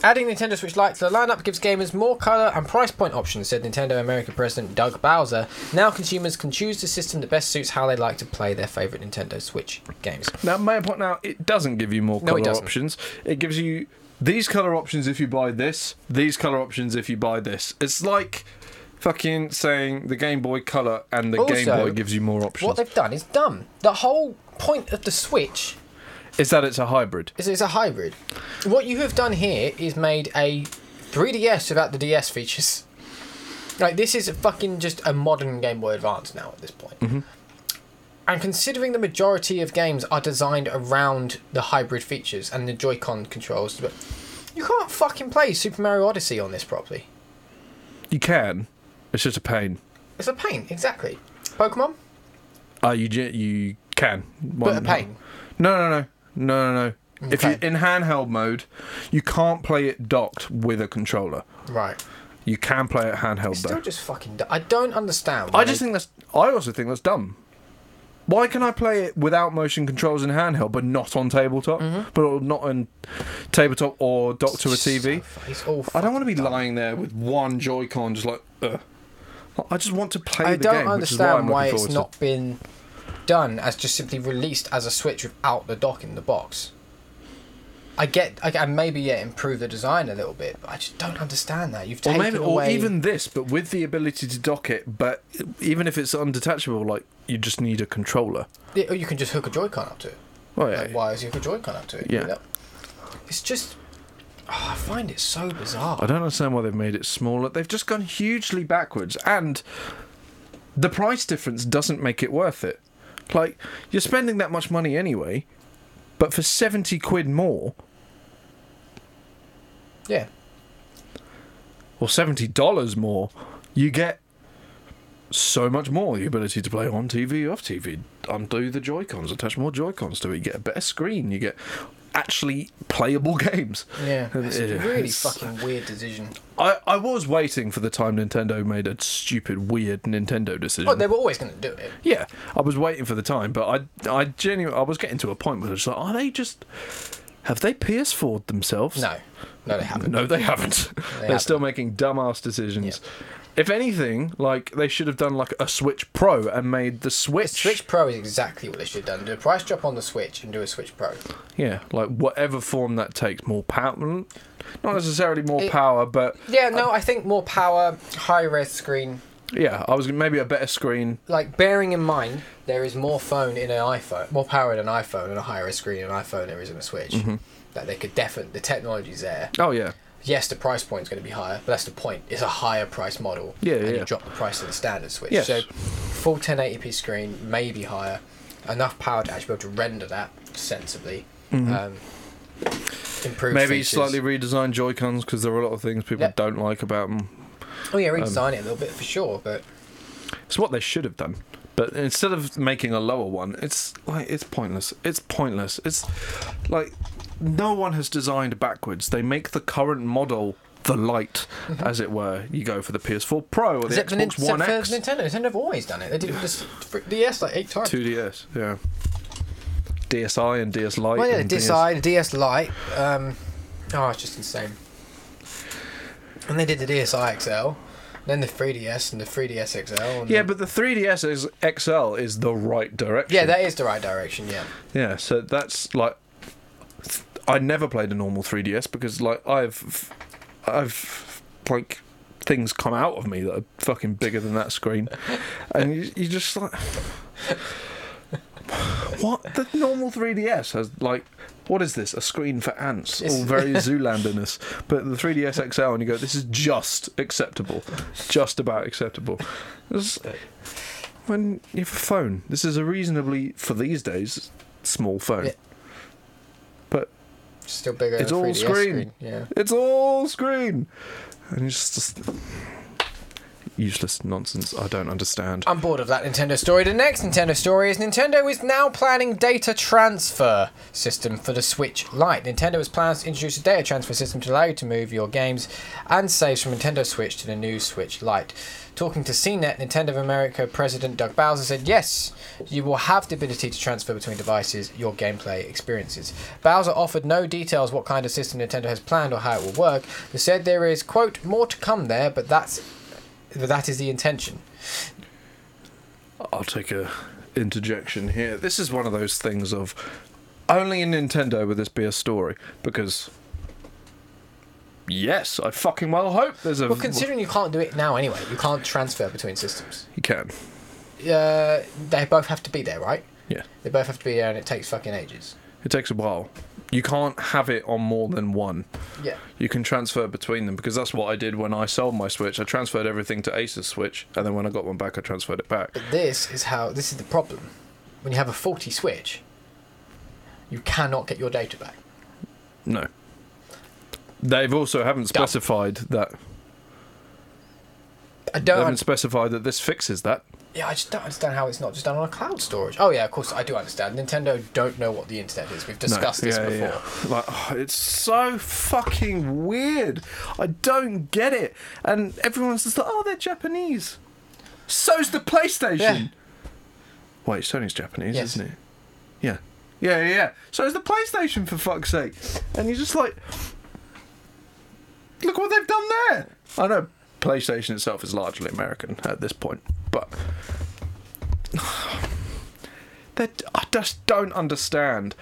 Adding Nintendo Switch Lite to the lineup gives gamers more colour and price point options, said Nintendo America President Doug Bowser. Now consumers can choose the system that best suits how they like to play their favourite Nintendo Switch games. Now, my point now, it doesn't give you more colour no, it options. It gives you these colour options if you buy this, these colour options if you buy this. It's like fucking saying the Game Boy Colour and the also, Game Boy gives you more options. What they've done is dumb. The whole point of the Switch is that it's a hybrid. It's a hybrid. What you have done here is made a three D S without the D S features. Like, this is fucking just a modern Game Boy Advance now at this point. Mm-hmm. And considering the majority of games are designed around the hybrid features and the Joy-Con controls, but you can't fucking play Super Mario Odyssey on this properly. You can. It's just a pain. It's a pain, exactly. Pokemon? Uh, you, you can. But a pain? No, no, no. No, no, no. Okay. If you're in handheld mode, you can't play it docked with a controller. Right. You can play it handheld, it's still though. just fucking dumb. I don't understand. I just they... think that's... I also think that's dumb. Why can I play it without motion controls in handheld, but not on tabletop? Mm-hmm. But not on tabletop or docked to a T V? It's all I don't want to be dumb. lying there with one Joy-Con just like, ugh. I just want to play I the game. I don't understand why it's to. not been... done as just simply released as a Switch without the dock in the box. I get, I get, and maybe yeah, improve the design a little bit, but I just don't understand that. You've taken or maybe, away, or even this, but with the ability to dock it, but even if it's undetachable, like you just need a controller. Yeah, or you can just hook a Joy-Con up to it. Oh yeah. Like, why is you hook a Joy-Con up to it? Yeah. You know? It's just, oh, I find it so bizarre. I don't understand why they've made it smaller. They've just gone hugely backwards, and the price difference doesn't make it worth it. Like, you're spending that much money anyway, but for seventy quid more. Yeah. Or seventy dollars more, you get so much more. The ability to play on T V, off T V, undo the Joy-Cons, attach more Joy-Cons to it, you get a better screen, you get actually playable games. Yeah, it's a really it's, fucking weird decision. I, I was waiting for the time Nintendo made a stupid, weird Nintendo decision. Oh, they were always going to do it. Yeah, I was waiting for the time, but I I genuinely I was getting to a point where I was like, are they just have they P S four'd themselves? No, no, they haven't. No, they haven't. They They're haven't. still making dumbass decisions. Yeah. If anything, like they should have done like a Switch Pro and made the Switch. The Switch Pro is exactly what they should have done. Do a price drop on the Switch and do a Switch Pro. Yeah, like whatever form that takes, more power, not necessarily more it, power, but yeah, no, um, I think more power, high res screen. Yeah, I was maybe a better screen. Like bearing in mind, there is more phone in an iPhone, more power in an iPhone and a higher res screen in an iPhone there is in a Switch. Mm-hmm. That they could definitely the technology's there. Oh yeah. Yes, the price point's going to be higher, but that's the point. It's a higher price model, yeah, and yeah. you drop the price of the standard Switch. Yes. So, full ten eighty p screen, maybe higher, enough power to actually be able to render that sensibly. Mm-hmm. Um, improve maybe features. Slightly redesign Joy-Cons because there are a lot of things people yep. don't like about them. Oh yeah, redesign um, it a little bit for sure, but it's what they should have done. But instead of making a lower one, it's like it's pointless. It's pointless. It's like. No one has designed backwards. They make the current model the light, mm-hmm. as it were. You go for the P S four Pro or the except Xbox Nin- One X. Nintendo. Nintendo have always done it. They did it with the D S like eight times. two D S, yeah. D S i and D S Lite. Well, yeah, and D S i, D S Lite. Um, oh, it's just insane. And they did the D S i X L. Then the three D S and the three D S X L. And yeah, the... but the three D S is X L is the right direction. Yeah, that is the right direction, yeah. Yeah, so that's like... I never played a normal three D S because, like, I've... I've, like... things come out of me that are fucking bigger than that screen, and you, you just like, what? The normal three D S has like, what is this? A screen for ants? All very Zoolanderness. But the three D S X L, and you go, this is just acceptable, just about acceptable. It's, when you have a phone, this is a reasonably, for these days, small phone. Yeah. But still bigger. It's all screen. screen. Yeah. It's all screen. And it's just useless nonsense. I don't understand. I'm bored of that Nintendo story. The next Nintendo story is Nintendo is now planning data transfer system for the Switch Lite. Nintendo has plans to introduce a data transfer system to allow you to move your games and saves from Nintendo Switch to the new Switch Lite. Talking to C net, Nintendo of America President Doug Bowser said, yes, you will have the ability to transfer between devices your gameplay experiences. Bowser offered no details what kind of system Nintendo has planned or how it will work. He said there is, quote, more to come there, but that's, that is the intention. I'll take a interjection here. This is one of those things of only in Nintendo would this be a story, because... Yes, I fucking well hope there's a... Well, considering you can't do it now anyway. You can't transfer between systems. You can. Uh, they both have to be there, right? Yeah. They both have to be there, and it takes fucking ages. It takes a while. You can't have it on more than one. Yeah. You can transfer between them, because that's what I did when I sold my Switch. I transferred everything to Acer's Switch, and then when I got one back, I transferred it back. But this is how... This is the problem. When you have a faulty Switch, you cannot get your data back. No. They've also haven't specified Dumb. that. I don't. They haven't un- specified that this fixes that. Yeah, I just don't understand how it's not just done on a cloud storage. Oh yeah, of course I do understand. Nintendo don't know what the internet is. We've discussed no, yeah, this before. Yeah. Like, oh, it's so fucking weird. I don't get it. And everyone's just like, oh, they're Japanese. So's the PlayStation. Yeah. Wait, Sony's Japanese, yes. isn't it? Yeah. Yeah, yeah, yeah. So's the PlayStation, for fuck's sake. And you're just like. Look what they've done there. I know PlayStation itself is largely American at this point, but that I just don't understand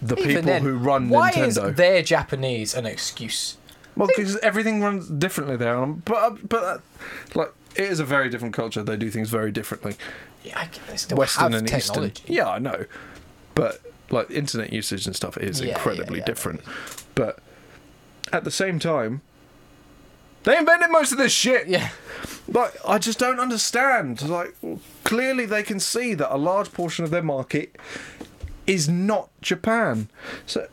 the Even people then, who run why Nintendo. Why is their Japanese an excuse? Well, because everything runs differently there, but but like it is a very different culture. They do things very differently. Yeah, I guess they still Western have and technology. Eastern. Yeah, I know, but like internet usage and stuff is yeah, incredibly yeah, yeah, different. But at the same time. They invented most of this shit. Yeah. Like, I just don't understand. Like, clearly they can see that a large portion of their market is not Japan. So,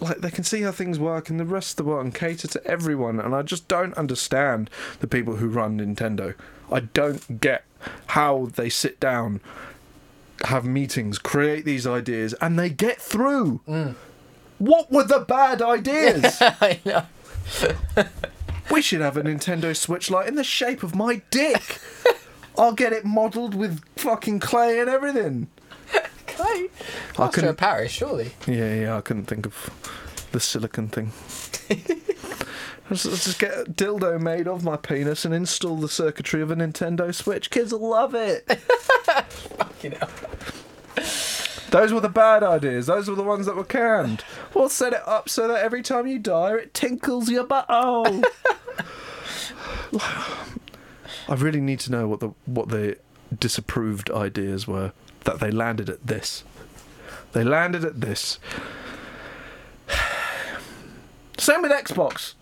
like, they can see how things work in the rest of the world and cater to everyone. And I just don't understand the people who run Nintendo. I don't get how they sit down, have meetings, create these ideas, and they get through. Mm. What were the bad ideas? I know. We should have a Nintendo Switch Lite in the shape of my dick. I'll get it modelled with fucking clay and everything. Clay? After a parish, surely. Yeah, yeah, I couldn't think of the silicon thing. Let's just get a dildo made of my penis and install the circuitry of a Nintendo Switch. Kids will love it. Fucking hell. Those were the bad ideas. Those were the ones that were canned. We'll set it up so that every time you die, it tinkles your butthole. I really need to know what the what the disapproved ideas were that they landed at this. They landed at this. Same with Xbox.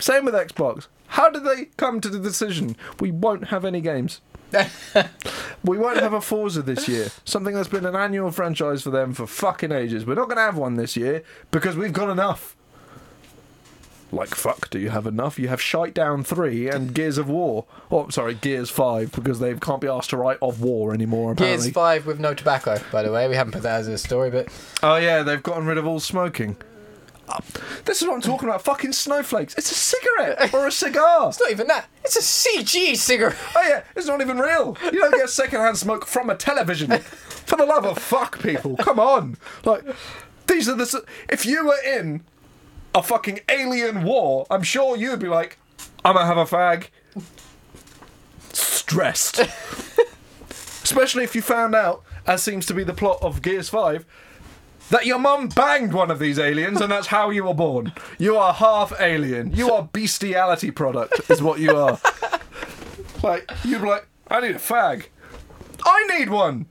Same with Xbox. How did they come to the decision? We won't have any games. We won't have a Forza this year. Something that's been an annual franchise for them for fucking ages. We're not going to have one this year because we've got enough. Like, fuck, do you have enough? You have Shitedown three and Gears of War. Oh, sorry, Gears five, because they can't be asked to write of war anymore, apparently. Gears five with no tobacco, by the way. We haven't put that as a story, but... Oh, yeah, they've gotten rid of all smoking. This is what I'm talking about. Fucking snowflakes. It's a cigarette or a cigar. It's not even that. It's a C G cigarette. Oh yeah, it's not even real. You don't get secondhand smoke from a television. For the love of fuck, people, come on. Like, these are the. If you were in a fucking alien war, I'm sure you'd be like, I'm gonna have a fag. dressed. Especially if you found out, as seems to be the plot of Gears five, that your mum banged one of these aliens and that's how you were born. You are half alien. You are bestiality product, is what you are. Like, you'd be like, I need a fag. I need one!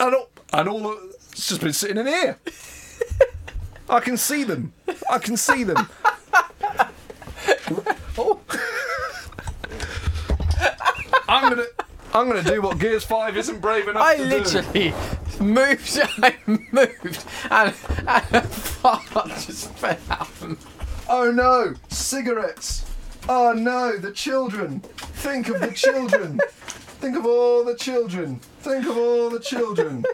And all, and all it's just been sitting in here. I can see them. I can see them. Oh. I'm gonna, I'm gonna do what Gears five isn't brave enough I to do. I literally moved, I moved, and, and a fart just fell out. Oh no, cigarettes. Oh no, the children. Think of the children. Think of all the children. Think of all the children.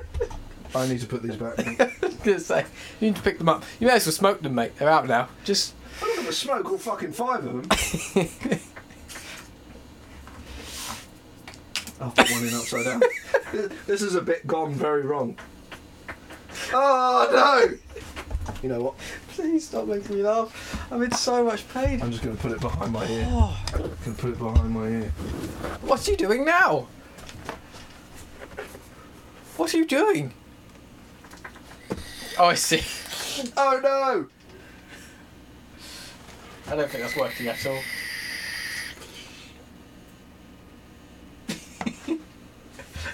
I need to put these back. I was gonna say, you need to pick them up. You may as well smoke them, mate. They're out now. Just. I'm not gonna smoke all fucking five of them. I'll put one in upside down. This is a bit gone very wrong. Oh no! You know what? Please stop making me laugh. I'm in so much pain. I'm just gonna put it behind my ear. Oh. I'm gonna put it behind my ear. What are you doing now? What are you doing? Oh, I see. Oh no! I don't think that's working at all.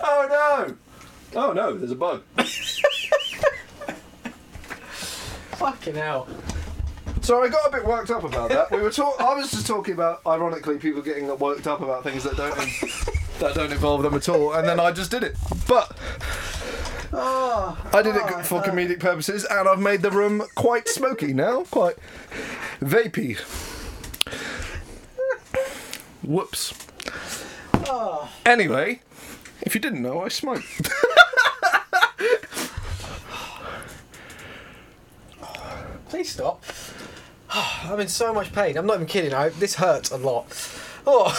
Oh no! Oh no, there's a bug. Fucking hell. So I got a bit worked up about that. We were talk- I was just talking about, ironically, people getting worked up about things that don't that don't involve them at all, and then I just did it. But oh, I did oh, it for comedic purposes, and I've made the room quite smoky now, quite vapey. Whoops. Oh. Anyway, if you didn't know, I smoke. Please stop. Oh, I'm in so much pain. I'm not even kidding. I, this hurts a lot. Oh.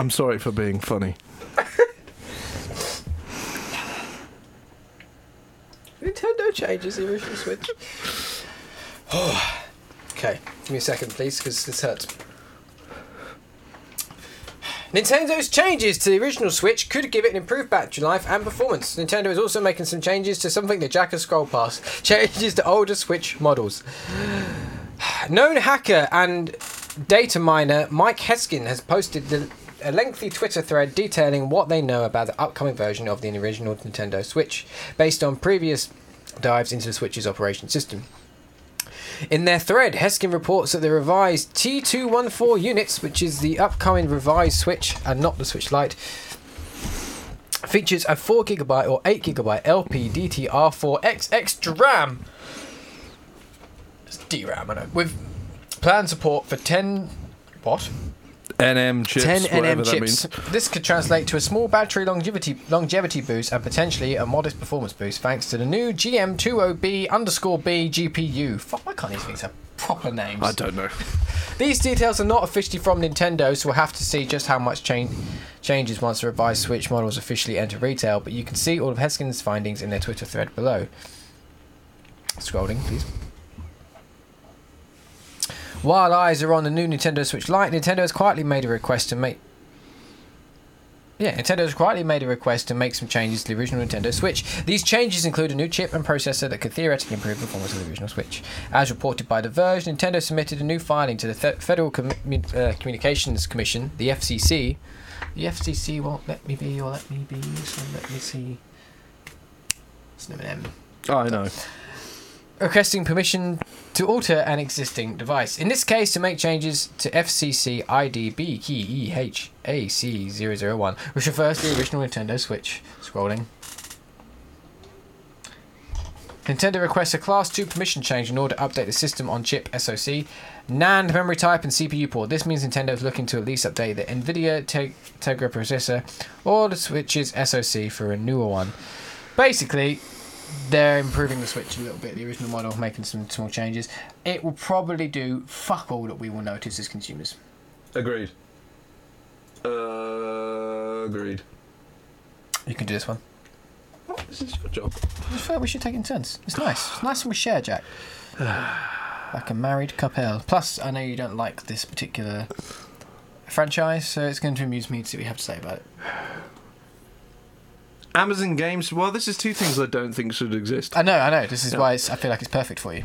I'm sorry for being funny. Nintendo changes the original Switch. Oh. Okay, give me a second, please, because this hurts. Nintendo's changes to the original Switch could give it an improved battery life and performance. Nintendo is also making some changes to something that Jack has scrolled past. Changes to older Switch models. Known hacker and data miner Mike Heskin has posted the, a lengthy Twitter thread detailing what they know about the upcoming version of the original Nintendo Switch, based on previous dives into the Switch's operation system. In their thread, Heskin reports that the revised T two fourteen units, which is the upcoming revised Switch and not the Switch Lite, features a four gigabyte or eight gigabyte L P D D R four X X D RAM. It's D RAM, I know. With planned support for ten... What? N M chips. ten N M chips. That means. This could translate to a small battery longevity longevity boost and potentially a modest performance boost thanks to the new G M twenty B underscore B G P U. Fuck, why can't these things have proper names? I don't know. These details are not officially from Nintendo, so we'll have to see just how much change changes once the revised Switch models officially enter retail, but you can see all of Heskin's findings in their Twitter thread below. Scrolling, please. While eyes are on the new Nintendo Switch Lite, Nintendo has quietly made a request to make... Yeah, Nintendo has quietly made a request to make some changes to the original Nintendo Switch. These changes include a new chip and processor that could theoretically improve performance of the original Switch. As reported by The Verge, Nintendo submitted a new filing to the Fe- Federal Com- uh, Communications Commission, the F C C. The F C C won't let me be, or let me be, so let me see... It's an M and M. Oh, I know. Requesting permission to alter an existing device. In this case, to make changes to F C C I D B key E H A C zero zero one, which refers to the original Nintendo Switch. Scrolling. Nintendo requests a Class two permission change in order to update the system on chip S O C, NAND memory type, and C P U port. This means Nintendo is looking to at least update the NVIDIA Tegra processor or the Switch's S O C for a newer one. Basically, they're improving the Switch a little bit, the original model, making some small changes. It will probably do fuck all that we will notice as consumers. Agreed. Uh, agreed. You can do this one. Oh, this is your job. I feel like we should take it in turns. It's nice. It's nice when we share, Jack. Like a married couple. Plus, I know you don't like this particular franchise, so it's going to amuse me to see what you have to say about it. Amazon Games... Well, this is two things I don't think should exist. I know, I know. This is yeah. why it's, I feel like it's perfect for you.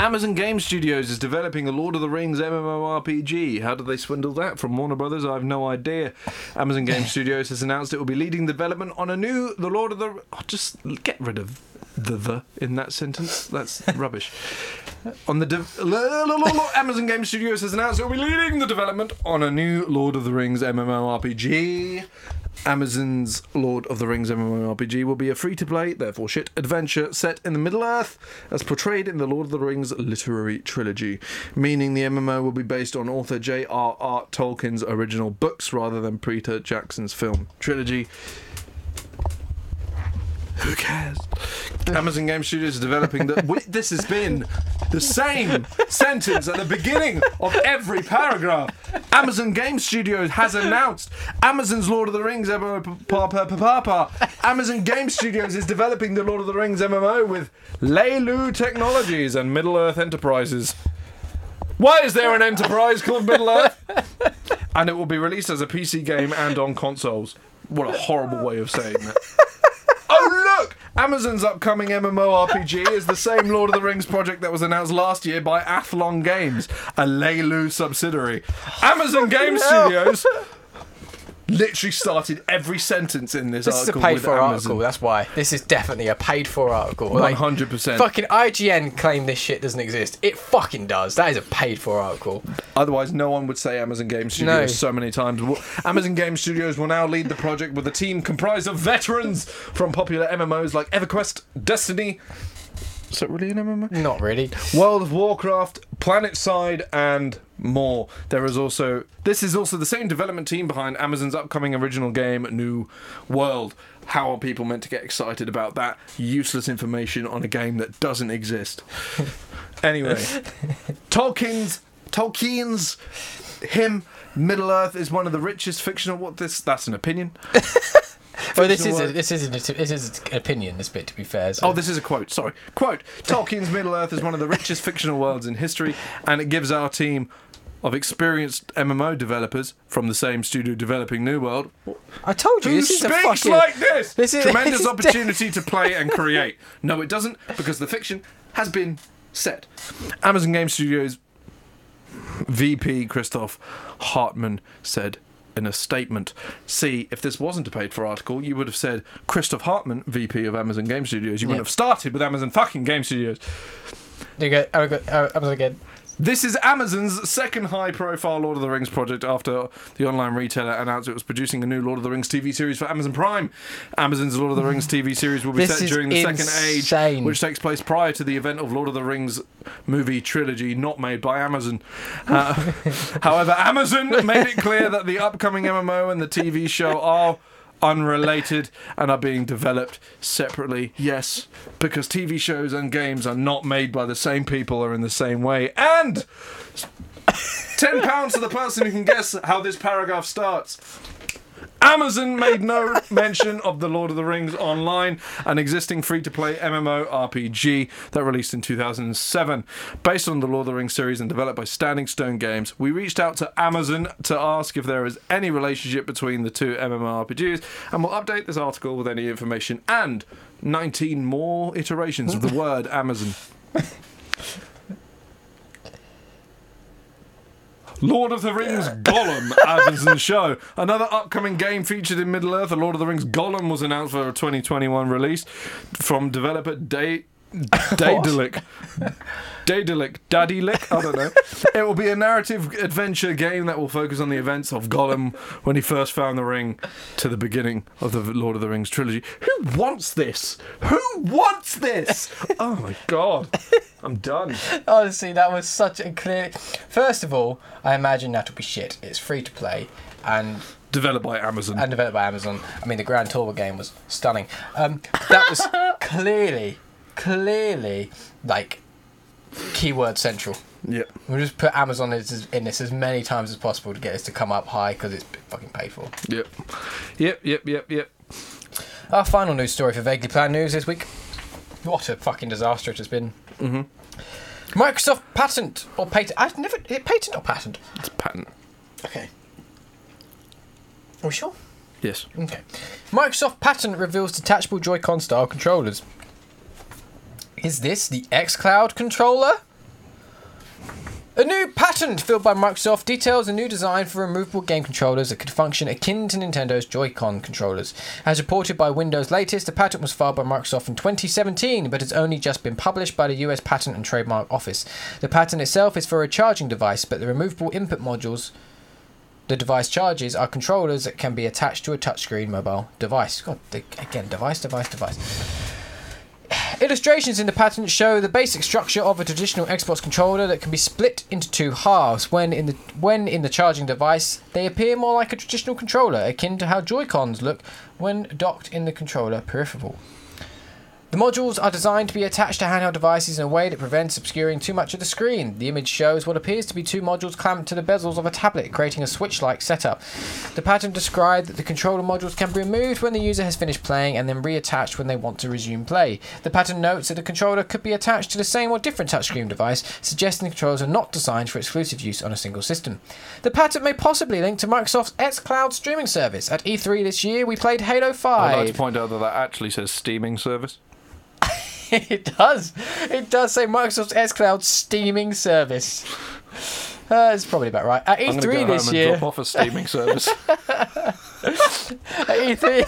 Amazon Game Studios is developing a Lord of the Rings MMORPG. How did they swindle that from Warner Brothers? I have no idea. Amazon Game Studios has announced it will be leading development on a new... The Lord of the... Oh, just get rid of the the in that sentence. That's rubbish. On the de- Amazon Game Studios has announced it will be leading the development on a new Lord of the Rings MMORPG. Amazon's Lord of the Rings MMORPG will be a free-to-play, therefore shit, adventure set in the Middle-earth as portrayed in the Lord of the Rings literary trilogy, meaning the M M O will be based on author J R R Tolkien's original books rather than Peter Jackson's film trilogy. Who cares? Amazon Game Studios is developing the... This has been the same sentence at the beginning of every paragraph. Amazon Game Studios has announced Amazon's Lord of the Rings M M O... Amazon Game Studios is developing the Lord of the Rings M M O with Leilu Technologies and Middle-earth Enterprises. Why is there an enterprise called Middle-earth? And it will be released as a P C game and on consoles. What a horrible way of saying that. Oh, look! Amazon's upcoming MMORPG is the same Lord of the Rings project that was announced last year by Athlon Games, a Leilu subsidiary. Amazon Game Studios literally started every sentence in this, this article. This is a paid-for article, that's why. This is definitely a paid-for article. Like, one hundred percent. Fucking I G N claim this shit doesn't exist. It fucking does. That is a paid-for article. Otherwise, no one would say Amazon Game Studios no. so many times. Amazon Game Studios will now lead the project with a team comprised of veterans from popular M M Os like EverQuest, Destiny... Is that really an M M O? Not really. World of Warcraft, PlanetSide, and more. There is also... This is also the same development team behind Amazon's upcoming original game, New World. How are people meant to get excited about that useless information on a game that doesn't exist? Anyway. Tolkien's... Tolkien's... Him... Middle-earth is one of the richest fictional... What this? That's an opinion. Well, this is a, this is a, this is an opinion. This bit, to be fair. So. Oh, this is a quote. Sorry, quote. Tolkien's Middle Earth is one of the richest fictional worlds in history, and it gives our team of experienced M M O developers from the same studio developing New World. I told you, who this speaks is a fucking, like this. This is, tremendous this is opportunity de- to play and create. No, it doesn't, because the fiction has been set. Amazon Game Studios V P Christoph Hartmann said. In a statement. See, if this wasn't a paid-for article, you would have said Christoph Hartmann, V P of Amazon Game Studios. You yeah. wouldn't have started with Amazon fucking Game Studios. You go, oh, go, oh, Amazon again. This is Amazon's second high-profile Lord of the Rings project after the online retailer announced it was producing a new Lord of the Rings T V series for Amazon Prime. Amazon's Lord of the Rings T V series will be this set during the insane. Second Age, which takes place prior to the event of Lord of the Rings movie trilogy not made by Amazon. Uh, however, Amazon made it clear that the upcoming M M O and the T V show are... unrelated and are being developed separately. Yes, because T V shows and games are not made by the same people or in the same way. And ten pounds to the person who can guess how this paragraph starts. Amazon made no mention of the Lord of the Rings Online, an existing free-to-play MMORPG that released in two thousand seven. Based on the Lord of the Rings series and developed by Standing Stone Games, we reached out to Amazon to ask if there is any relationship between the two MMORPGs, and we'll update this article with any information and nineteen more iterations of the word Amazon. Lord of the Rings Gollum, Amazon show. Another upcoming game featured in Middle-earth, the Lord of the Rings Gollum, was announced for a twenty twenty-one release from developer Day... Daedalic. Daedalic. Daedalic? I don't know. It will be a narrative adventure game that will focus on the events of Gollum when he first found the ring to the beginning of the Lord of the Rings trilogy. Who wants this? Who wants this? Oh my god. I'm done. Honestly, that was such a clear... First of all, I imagine that'll be shit. It's free to play and... Developed by Amazon. And developed by Amazon. I mean, the Grand Tour game was stunning. Um, that was clearly... Clearly, like, keyword central. Yeah. We'll just put Amazon in this as many times as possible to get this to come up high because it's fucking paid for. Yep. Yep, yep, yep, yep. Our final news story for Vaguely Planned News this week. What a fucking disaster it has been. Mm-hmm. Microsoft patent or patent. I've never. Patent or patent? It's patent. Okay. Are we sure? Yes. Okay. Microsoft patent reveals detachable Joy-Con style controllers. Is this the xCloud controller? A new patent filled by Microsoft details a new design for removable game controllers that could function akin to Nintendo's Joy-Con controllers. As reported by Windows Latest, the patent was filed by Microsoft in twenty seventeen, but it's only just been published by the U S Patent and Trademark Office. The patent itself is for a charging device, but the removable input modules the device charges are controllers that can be attached to a touchscreen mobile device. God, they, again, device, device, device. Illustrations in the patent show the basic structure of a traditional Xbox controller that can be split into two halves. When in the when in the charging device, they appear more like a traditional controller, akin to how Joy-Cons look when docked in the controller peripheral. The modules are designed to be attached to handheld devices in a way that prevents obscuring too much of the screen. The image shows what appears to be two modules clamped to the bezels of a tablet, creating a Switch-like setup. The patent described that the controller modules can be removed when the user has finished playing and then reattached when they want to resume play. The patent notes that the controller could be attached to the same or different touchscreen device, suggesting the controllers are not designed for exclusive use on a single system. The patent may possibly link to Microsoft's xCloud streaming service. At E three this year, we played Halo five. I'd like to point out that that actually says steaming service. It does. It does say Microsoft's xCloud steaming service. Uh, it's probably about right. At E three I'm gonna go this home year, and drop off a steaming service. At E three,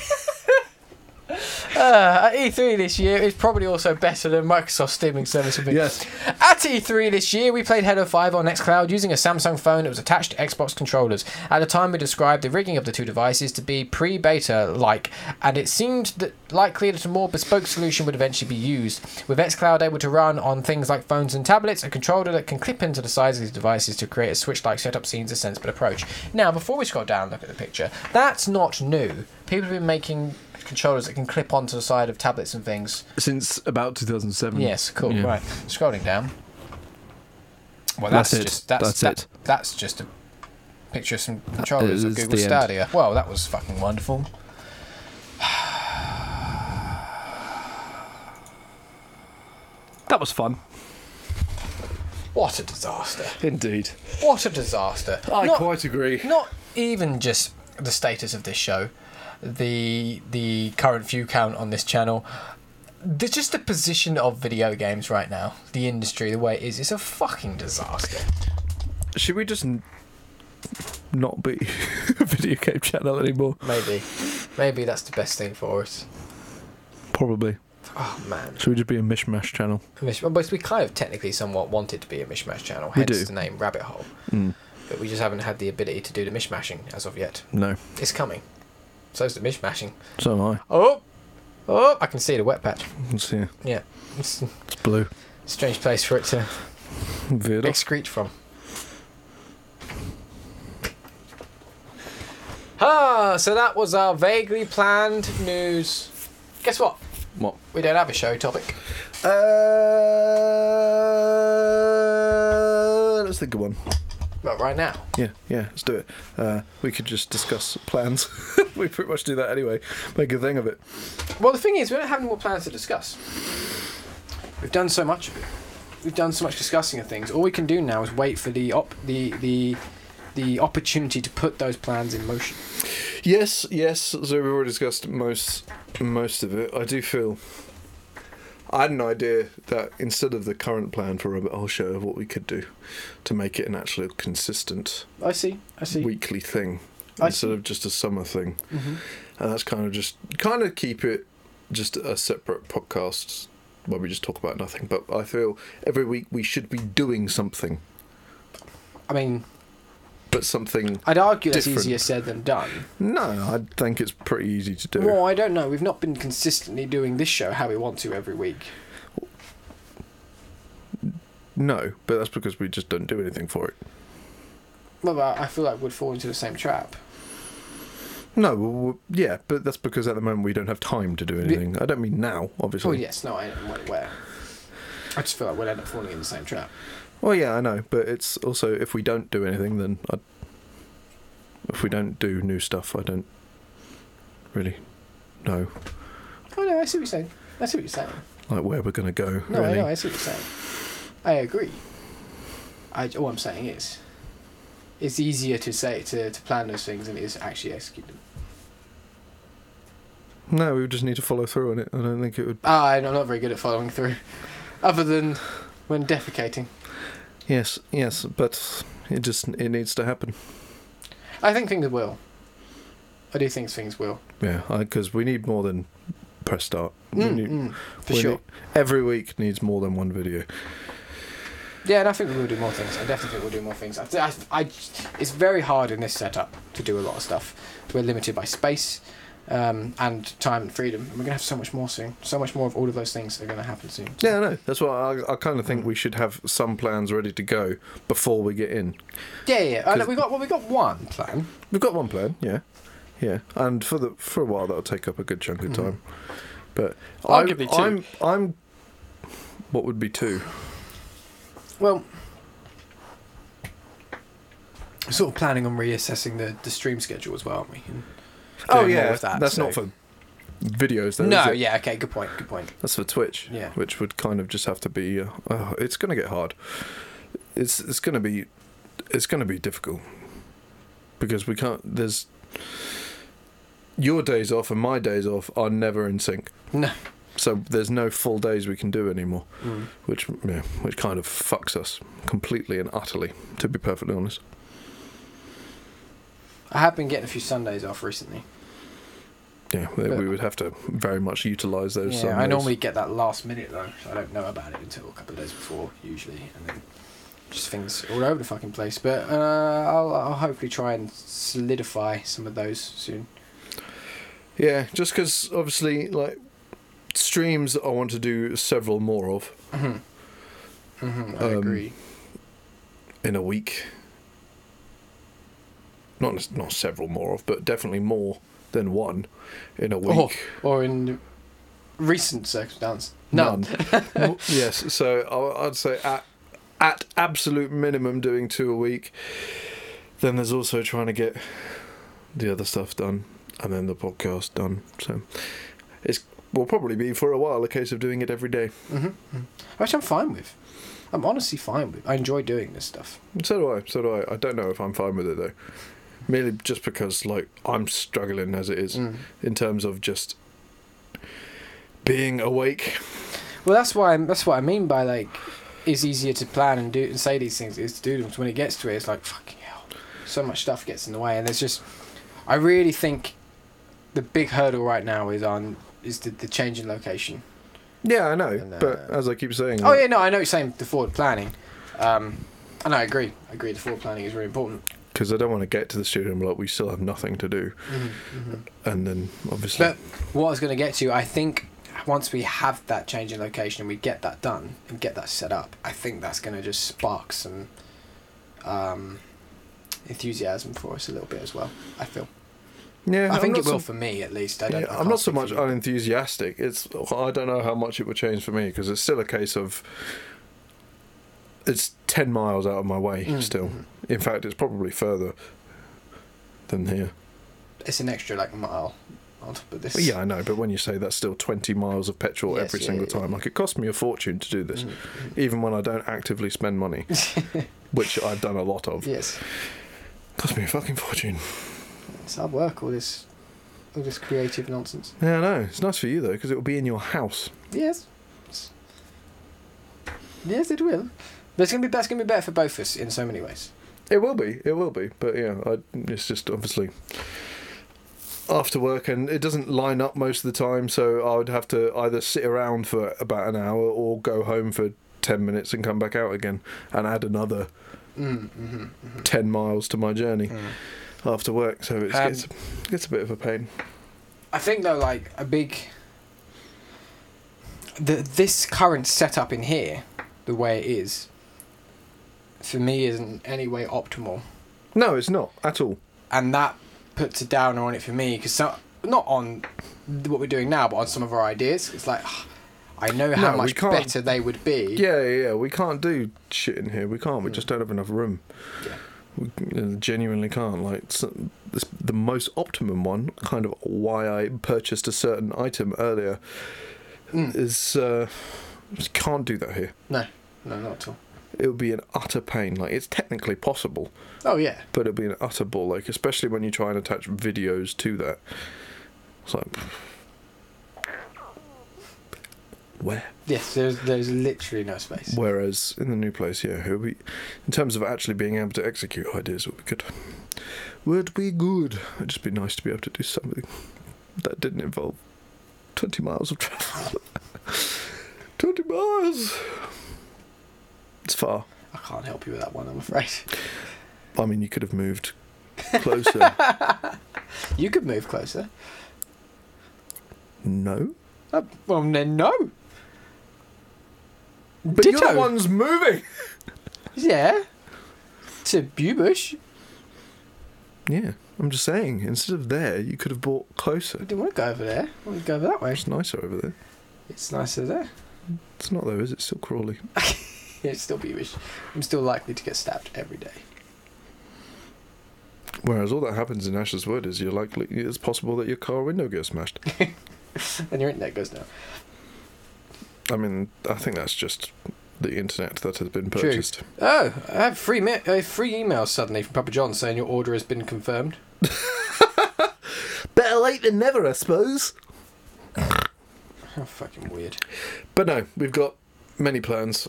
uh, at E three this year is probably also better than Microsoft's steaming service would be. Yes. At E three this year, we played Halo five on xCloud using a Samsung phone that was attached to Xbox controllers. At the time, we described the rigging of the two devices to be pre-beta-like, and it seemed that likely that a more bespoke solution would eventually be used. With xCloud able to run on things like phones and tablets, a controller that can clip into the size of these devices to create a Switch-like setup seems a sensible approach. Now, before we scroll down and look at the picture, that's not new. People have been making controllers that can clip onto the side of tablets and things since about two thousand seven. Yes, cool. Yeah. Right, scrolling down. Well, that's, that's just that's that's, that, it. that's just a picture of some controllers at Google Stadia. End. Well, that was fucking wonderful. That was fun. What a disaster. Indeed. What a disaster. I not, quite agree. Not even just the status of this show, the the current view count on this channel. There's just the position of video games right now, the industry, the way it is. It's a fucking disaster. Should we just n- not be a video game channel anymore? Maybe. Maybe that's the best thing for us. Probably. Oh, man. Should we just be a mishmash channel? A mish- but we kind of technically somewhat want it to be a mishmash channel, hence we do. The name Rabbit Hole. Mm. But we just haven't had the ability to do the mishmashing as of yet. No. It's coming. So's the mishmashing. So am I. Oh! Oh! I can see the wet patch. I can see it. Yeah. It's, it's blue. Strange place for it to Veer excrete from. Ah! So that was our vaguely planned news. Guess what? What? We don't have a show topic. Uh, let's think of one. But right now. Yeah, yeah, let's do it. Uh, we could just discuss plans. We pretty much do that anyway. Make a thing of it. Well, the thing is, we don't have any more plans to discuss. We've done so much of it. We've done so much discussing of things. All we can do now is wait for the op- the the the opportunity to put those plans in motion. Yes, yes. So we've already discussed most most of it. I do feel. I had an idea that instead of the current plan for Rabbit Hole Show of what we could do to make it an actually consistent I see, I see. weekly thing I instead see. of just a summer thing. Mm-hmm. And that's kind of just kind of keep it just a separate podcast where we just talk about nothing. But I feel every week we should be doing something. I mean... But something I'd argue different. That's easier said than done. No, I think it's pretty easy to do. Well, I don't know. We've not been consistently doing this show how we want to every week. No, but that's because we just don't do anything for it. Well, I feel like we'd fall into the same trap. No, well, yeah, but that's because at the moment we don't have time to do anything. I don't mean now, obviously. Well, yes, no, I don't where. I just feel like we'll end up falling in the same trap. Well, yeah, I know, but it's also if we don't do anything, then I, if we don't do new stuff, I don't really know. Oh no, I see what you're saying. I see what you're saying. Like where we're gonna go. No, really. I know. I see what you're saying. I agree. I all I'm saying is, it's easier to say to to plan those things than it is to actually execute them. No, we would just need to follow through on it. I don't think it would... Ah, I'm not very good at following through. Other than when defecating. Yes, yes, but it just it needs to happen. I think things will. I do think things will. Yeah, because we need more than press start. Mm, we need, mm, for we sure. Need, every week needs more than one video. Yeah, and I think we will do more things. I definitely think we'll do more things. I, I, I, it's very hard in this setup to do a lot of stuff. We're limited by space um, and time and freedom. And we're going to have so much more soon. So much more of all of those things are going to happen soon. So. Yeah, I know. That's why I, I kind of think we should have some plans ready to go before we get in. Yeah, yeah. I know, we got well, we got one plan. We've got one plan, yeah. Yeah, and for the for a while that'll take up a good chunk of time. Mm. But arguably I, two. I'm, I'm... What would be two? Well, sort of planning on reassessing the, the stream schedule as well, aren't we? And oh, yeah, that, that's so. Not for videos, though, no, is it? Yeah, okay, good point, good point. That's for Twitch, yeah. Which would kind of just have to be... Uh, oh, it's going to get hard. It's it's going to be it's going to be difficult. Because we can't... There's... Your days off and my days off are never in sync. No. So there's no full days we can do anymore, mm. which yeah, which kind of fucks us completely and utterly, to be perfectly honest. I have been getting a few Sundays off recently. Yeah, but we would have to very much utilise those yeah, Sundays. I normally get that last minute, though. So I don't know about it until a couple of days before, usually, and then just things all over the fucking place. But uh, I'll, I'll hopefully try and solidify some of those soon. Yeah, just because, obviously, like... Streams I want to do several more of. Mm-hmm. Mm-hmm, I um, agree. In a week, not not several more of, but definitely more than one in a week. Oh, or in recent circumstance, none. none. Yes, so I'd say at at absolute minimum doing two a week. Then there's also trying to get the other stuff done, and then the podcast done. So it's. Will probably be for a while a case of doing it every day. Mm-hmm. Which I'm fine with. I'm honestly fine with. I enjoy doing this stuff. So do I. So do I. I don't know if I'm fine with it though. Merely just because like I'm struggling as it is mm. in terms of just being awake. Well, that's why. I'm, that's what I mean by like it's easier to plan and do and say these things is to do them. So when it gets to it, it's like fucking hell. So much stuff gets in the way, and there's just. I really think the big hurdle right now is on. Is the, the change in location. Yeah, I know, and, uh, but as I keep saying... Oh, yeah, no, I know you're saying the forward planning. Um, and I agree. I agree, the forward planning is really important. Because I don't want to get to the studio and be like, we still have nothing to do. Mm-hmm, mm-hmm. And then, obviously... But what I was going to get to, I think once we have that change in location and we get that done and get that set up, I think that's going to just spark some um, enthusiasm for us a little bit as well, I feel. Yeah, I I'm think it so, will for me at least. I don't. Yeah, I I'm not so much unenthusiastic. It's I don't know how much it would change for me because it's still a case of it's ten miles out of my way mm. still. In fact, it's probably further than here. It's an extra like mile on top of this. But yeah, I know. But when you say that's still twenty miles of petrol yes, every yeah, single yeah. time, like it cost me a fortune to do this, mm. even when I don't actively spend money, which I've done a lot of. Yes, cost me a fucking fortune. It's hard work, all this, all this creative nonsense. Yeah, I know. It's nice for you, though, because it will be in your house. Yes. Yes, it will. But it's gonna be, that's going to be better for both of us in so many ways. It will be. It will be. But, yeah, I, it's just obviously after work, and it doesn't line up most of the time, so I would have to either sit around for about an hour or go home for ten minutes and come back out again and add another mm, mm-hmm, mm-hmm. ten miles to my journey. Mm. After work, so it's, um, it's it's a bit of a pain. I think though, like a big the this current setup in here, the way it is, for me isn't in any way optimal. No, it's not at all. And that puts a downer on it for me because so, not on what we're doing now, but on some of our ideas, it's like I know how no, much better they would be. Yeah, yeah, yeah. We can't do shit in here. We can't. We mm. just don't have enough room. Yeah. We genuinely can't. Like the most optimum one, kind of why I purchased a certain item earlier, mm. is uh, just can't do that here. No, no, not at all. It would be an utter pain. Like it's technically possible. Oh yeah. But it'd be an utter ball. Like especially when you try and attach videos to that. It's like where? Yes, there's there's literally no space. Whereas in the new place, yeah, it'll be, in terms of actually being able to execute ideas, it would be good. Would be good. It'd just be nice to be able to do something that didn't involve twenty miles of travel. twenty miles. It's far. I can't help you with that one, I'm afraid. I mean, you could have moved closer. You could move closer. No. Uh, well, then no. But Ditto. You're the one's moving. Yeah. To Bewbush. Yeah, I'm just saying. Instead of there, you could have bought closer. I didn't want to go over there. I want to go over that way. It's nicer over there. It's nicer there. It's not though, is it? It's still Crawley. It's still Bewbush. I'm still likely to get stabbed every day. Whereas all that happens in Ash's Wood is you're likely it's possible that your car window gets smashed. And your internet goes down. I mean, I think that's just the internet that has been purchased. True. Oh, I have free ma- uh, free email suddenly from Papa John saying your order has been confirmed. Better late than never, I suppose. How fucking weird. But no, we've got many plans.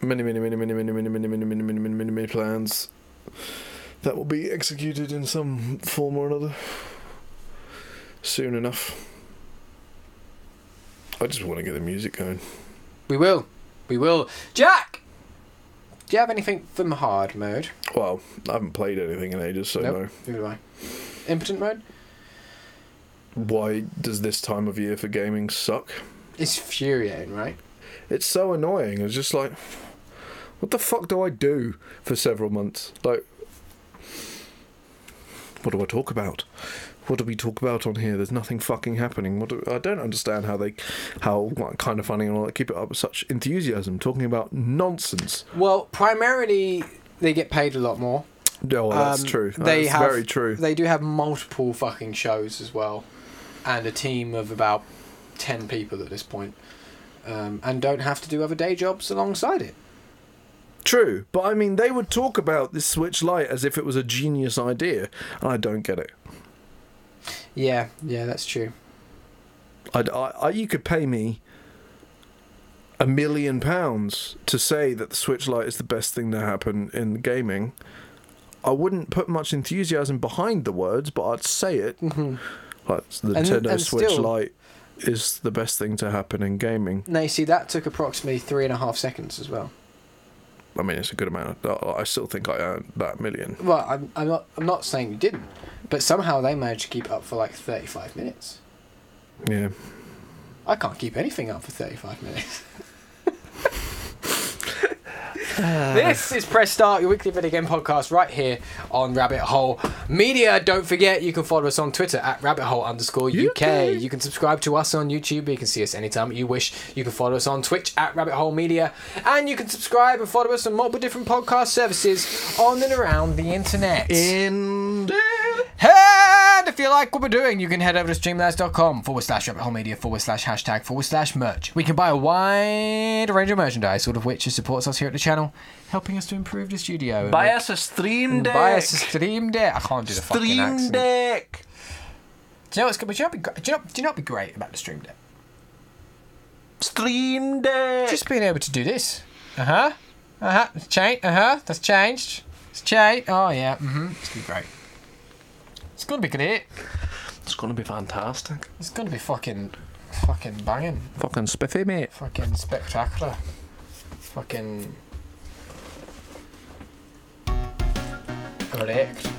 Many, many, many, many, many, many, many, many, many, many, many, many, many plans that will be executed in some form or another soon enough. I just want to get the music going. We will. We will. Jack! Do you have anything from hard mode? Well, I haven't played anything in ages, so nope. No. Neither do I. Impotent mode? Why does this time of year for gaming suck? It's infuriating, right? It's so annoying. It's just like, what the fuck do I do for several months? Like, what do I talk about? What do we talk about on here? There's nothing fucking happening. What do, I don't understand how they, how Kind of Funny and all that keep it up with such enthusiasm, talking about nonsense. Well, primarily they get paid a lot more. No, oh, that's um, true. They that's have, very true. They do have multiple fucking shows as well, and a team of about ten people at this point, um, and don't have to do other day jobs alongside it. True, but I mean, they would talk about this Switch Lite as if it was a genius idea, and I don't get it. Yeah, yeah, that's true. I'd, I, I, you could pay me a million pounds to say that the Switch Lite is the best thing to happen in gaming. I wouldn't put much enthusiasm behind the words, but I'd say it. Mm-hmm. Like, the and, Nintendo and Switch still, Lite is the best thing to happen in gaming. No, you see, that took approximately three and a half seconds as well. I mean, it's a good amount. I still think I earned that million. Well, I'm, I'm not. I'm not saying you didn't, but somehow they managed to keep it up for like thirty-five minutes. Yeah. I can't keep anything up for thirty-five minutes. uh. This is Press Start, your weekly video game podcast, right here on Rabbit Hole Media. Don't forget, you can follow us on Twitter at Rabbit Hole underscore U K. You can subscribe to us on YouTube. You can see us anytime you wish. You can follow us on Twitch at Rabbit Hole Media, and you can subscribe and follow us on multiple different podcast services on and around the internet. In. And if you like what we're doing, you can head over to streamlabs.com forward slash rabbit hole media forward slash hashtag forward slash merch. We can buy a wide range of merchandise, all of which supports us here at the channel, helping us to improve the studio. Buy us a stream deck. Buy us a stream deck. I can't do the stream fucking accent. Stream deck. Do you know what's going to be? Do you know what would be great about the stream deck? Stream deck. Just being able to do this. Uh huh. Uh huh. It's changed. Uh huh. That's changed. It's changed. Oh yeah. Mm hmm. It's going to be great. It's going to be great. It's going to be fantastic. It's going to be fucking, fucking banging. Fucking spiffy, mate. Fucking spectacular. Fucking... correct.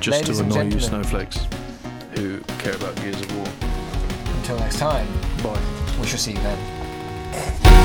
Just to annoy you snowflakes who care about Gears of War. Until next time. Bye. We shall see you then.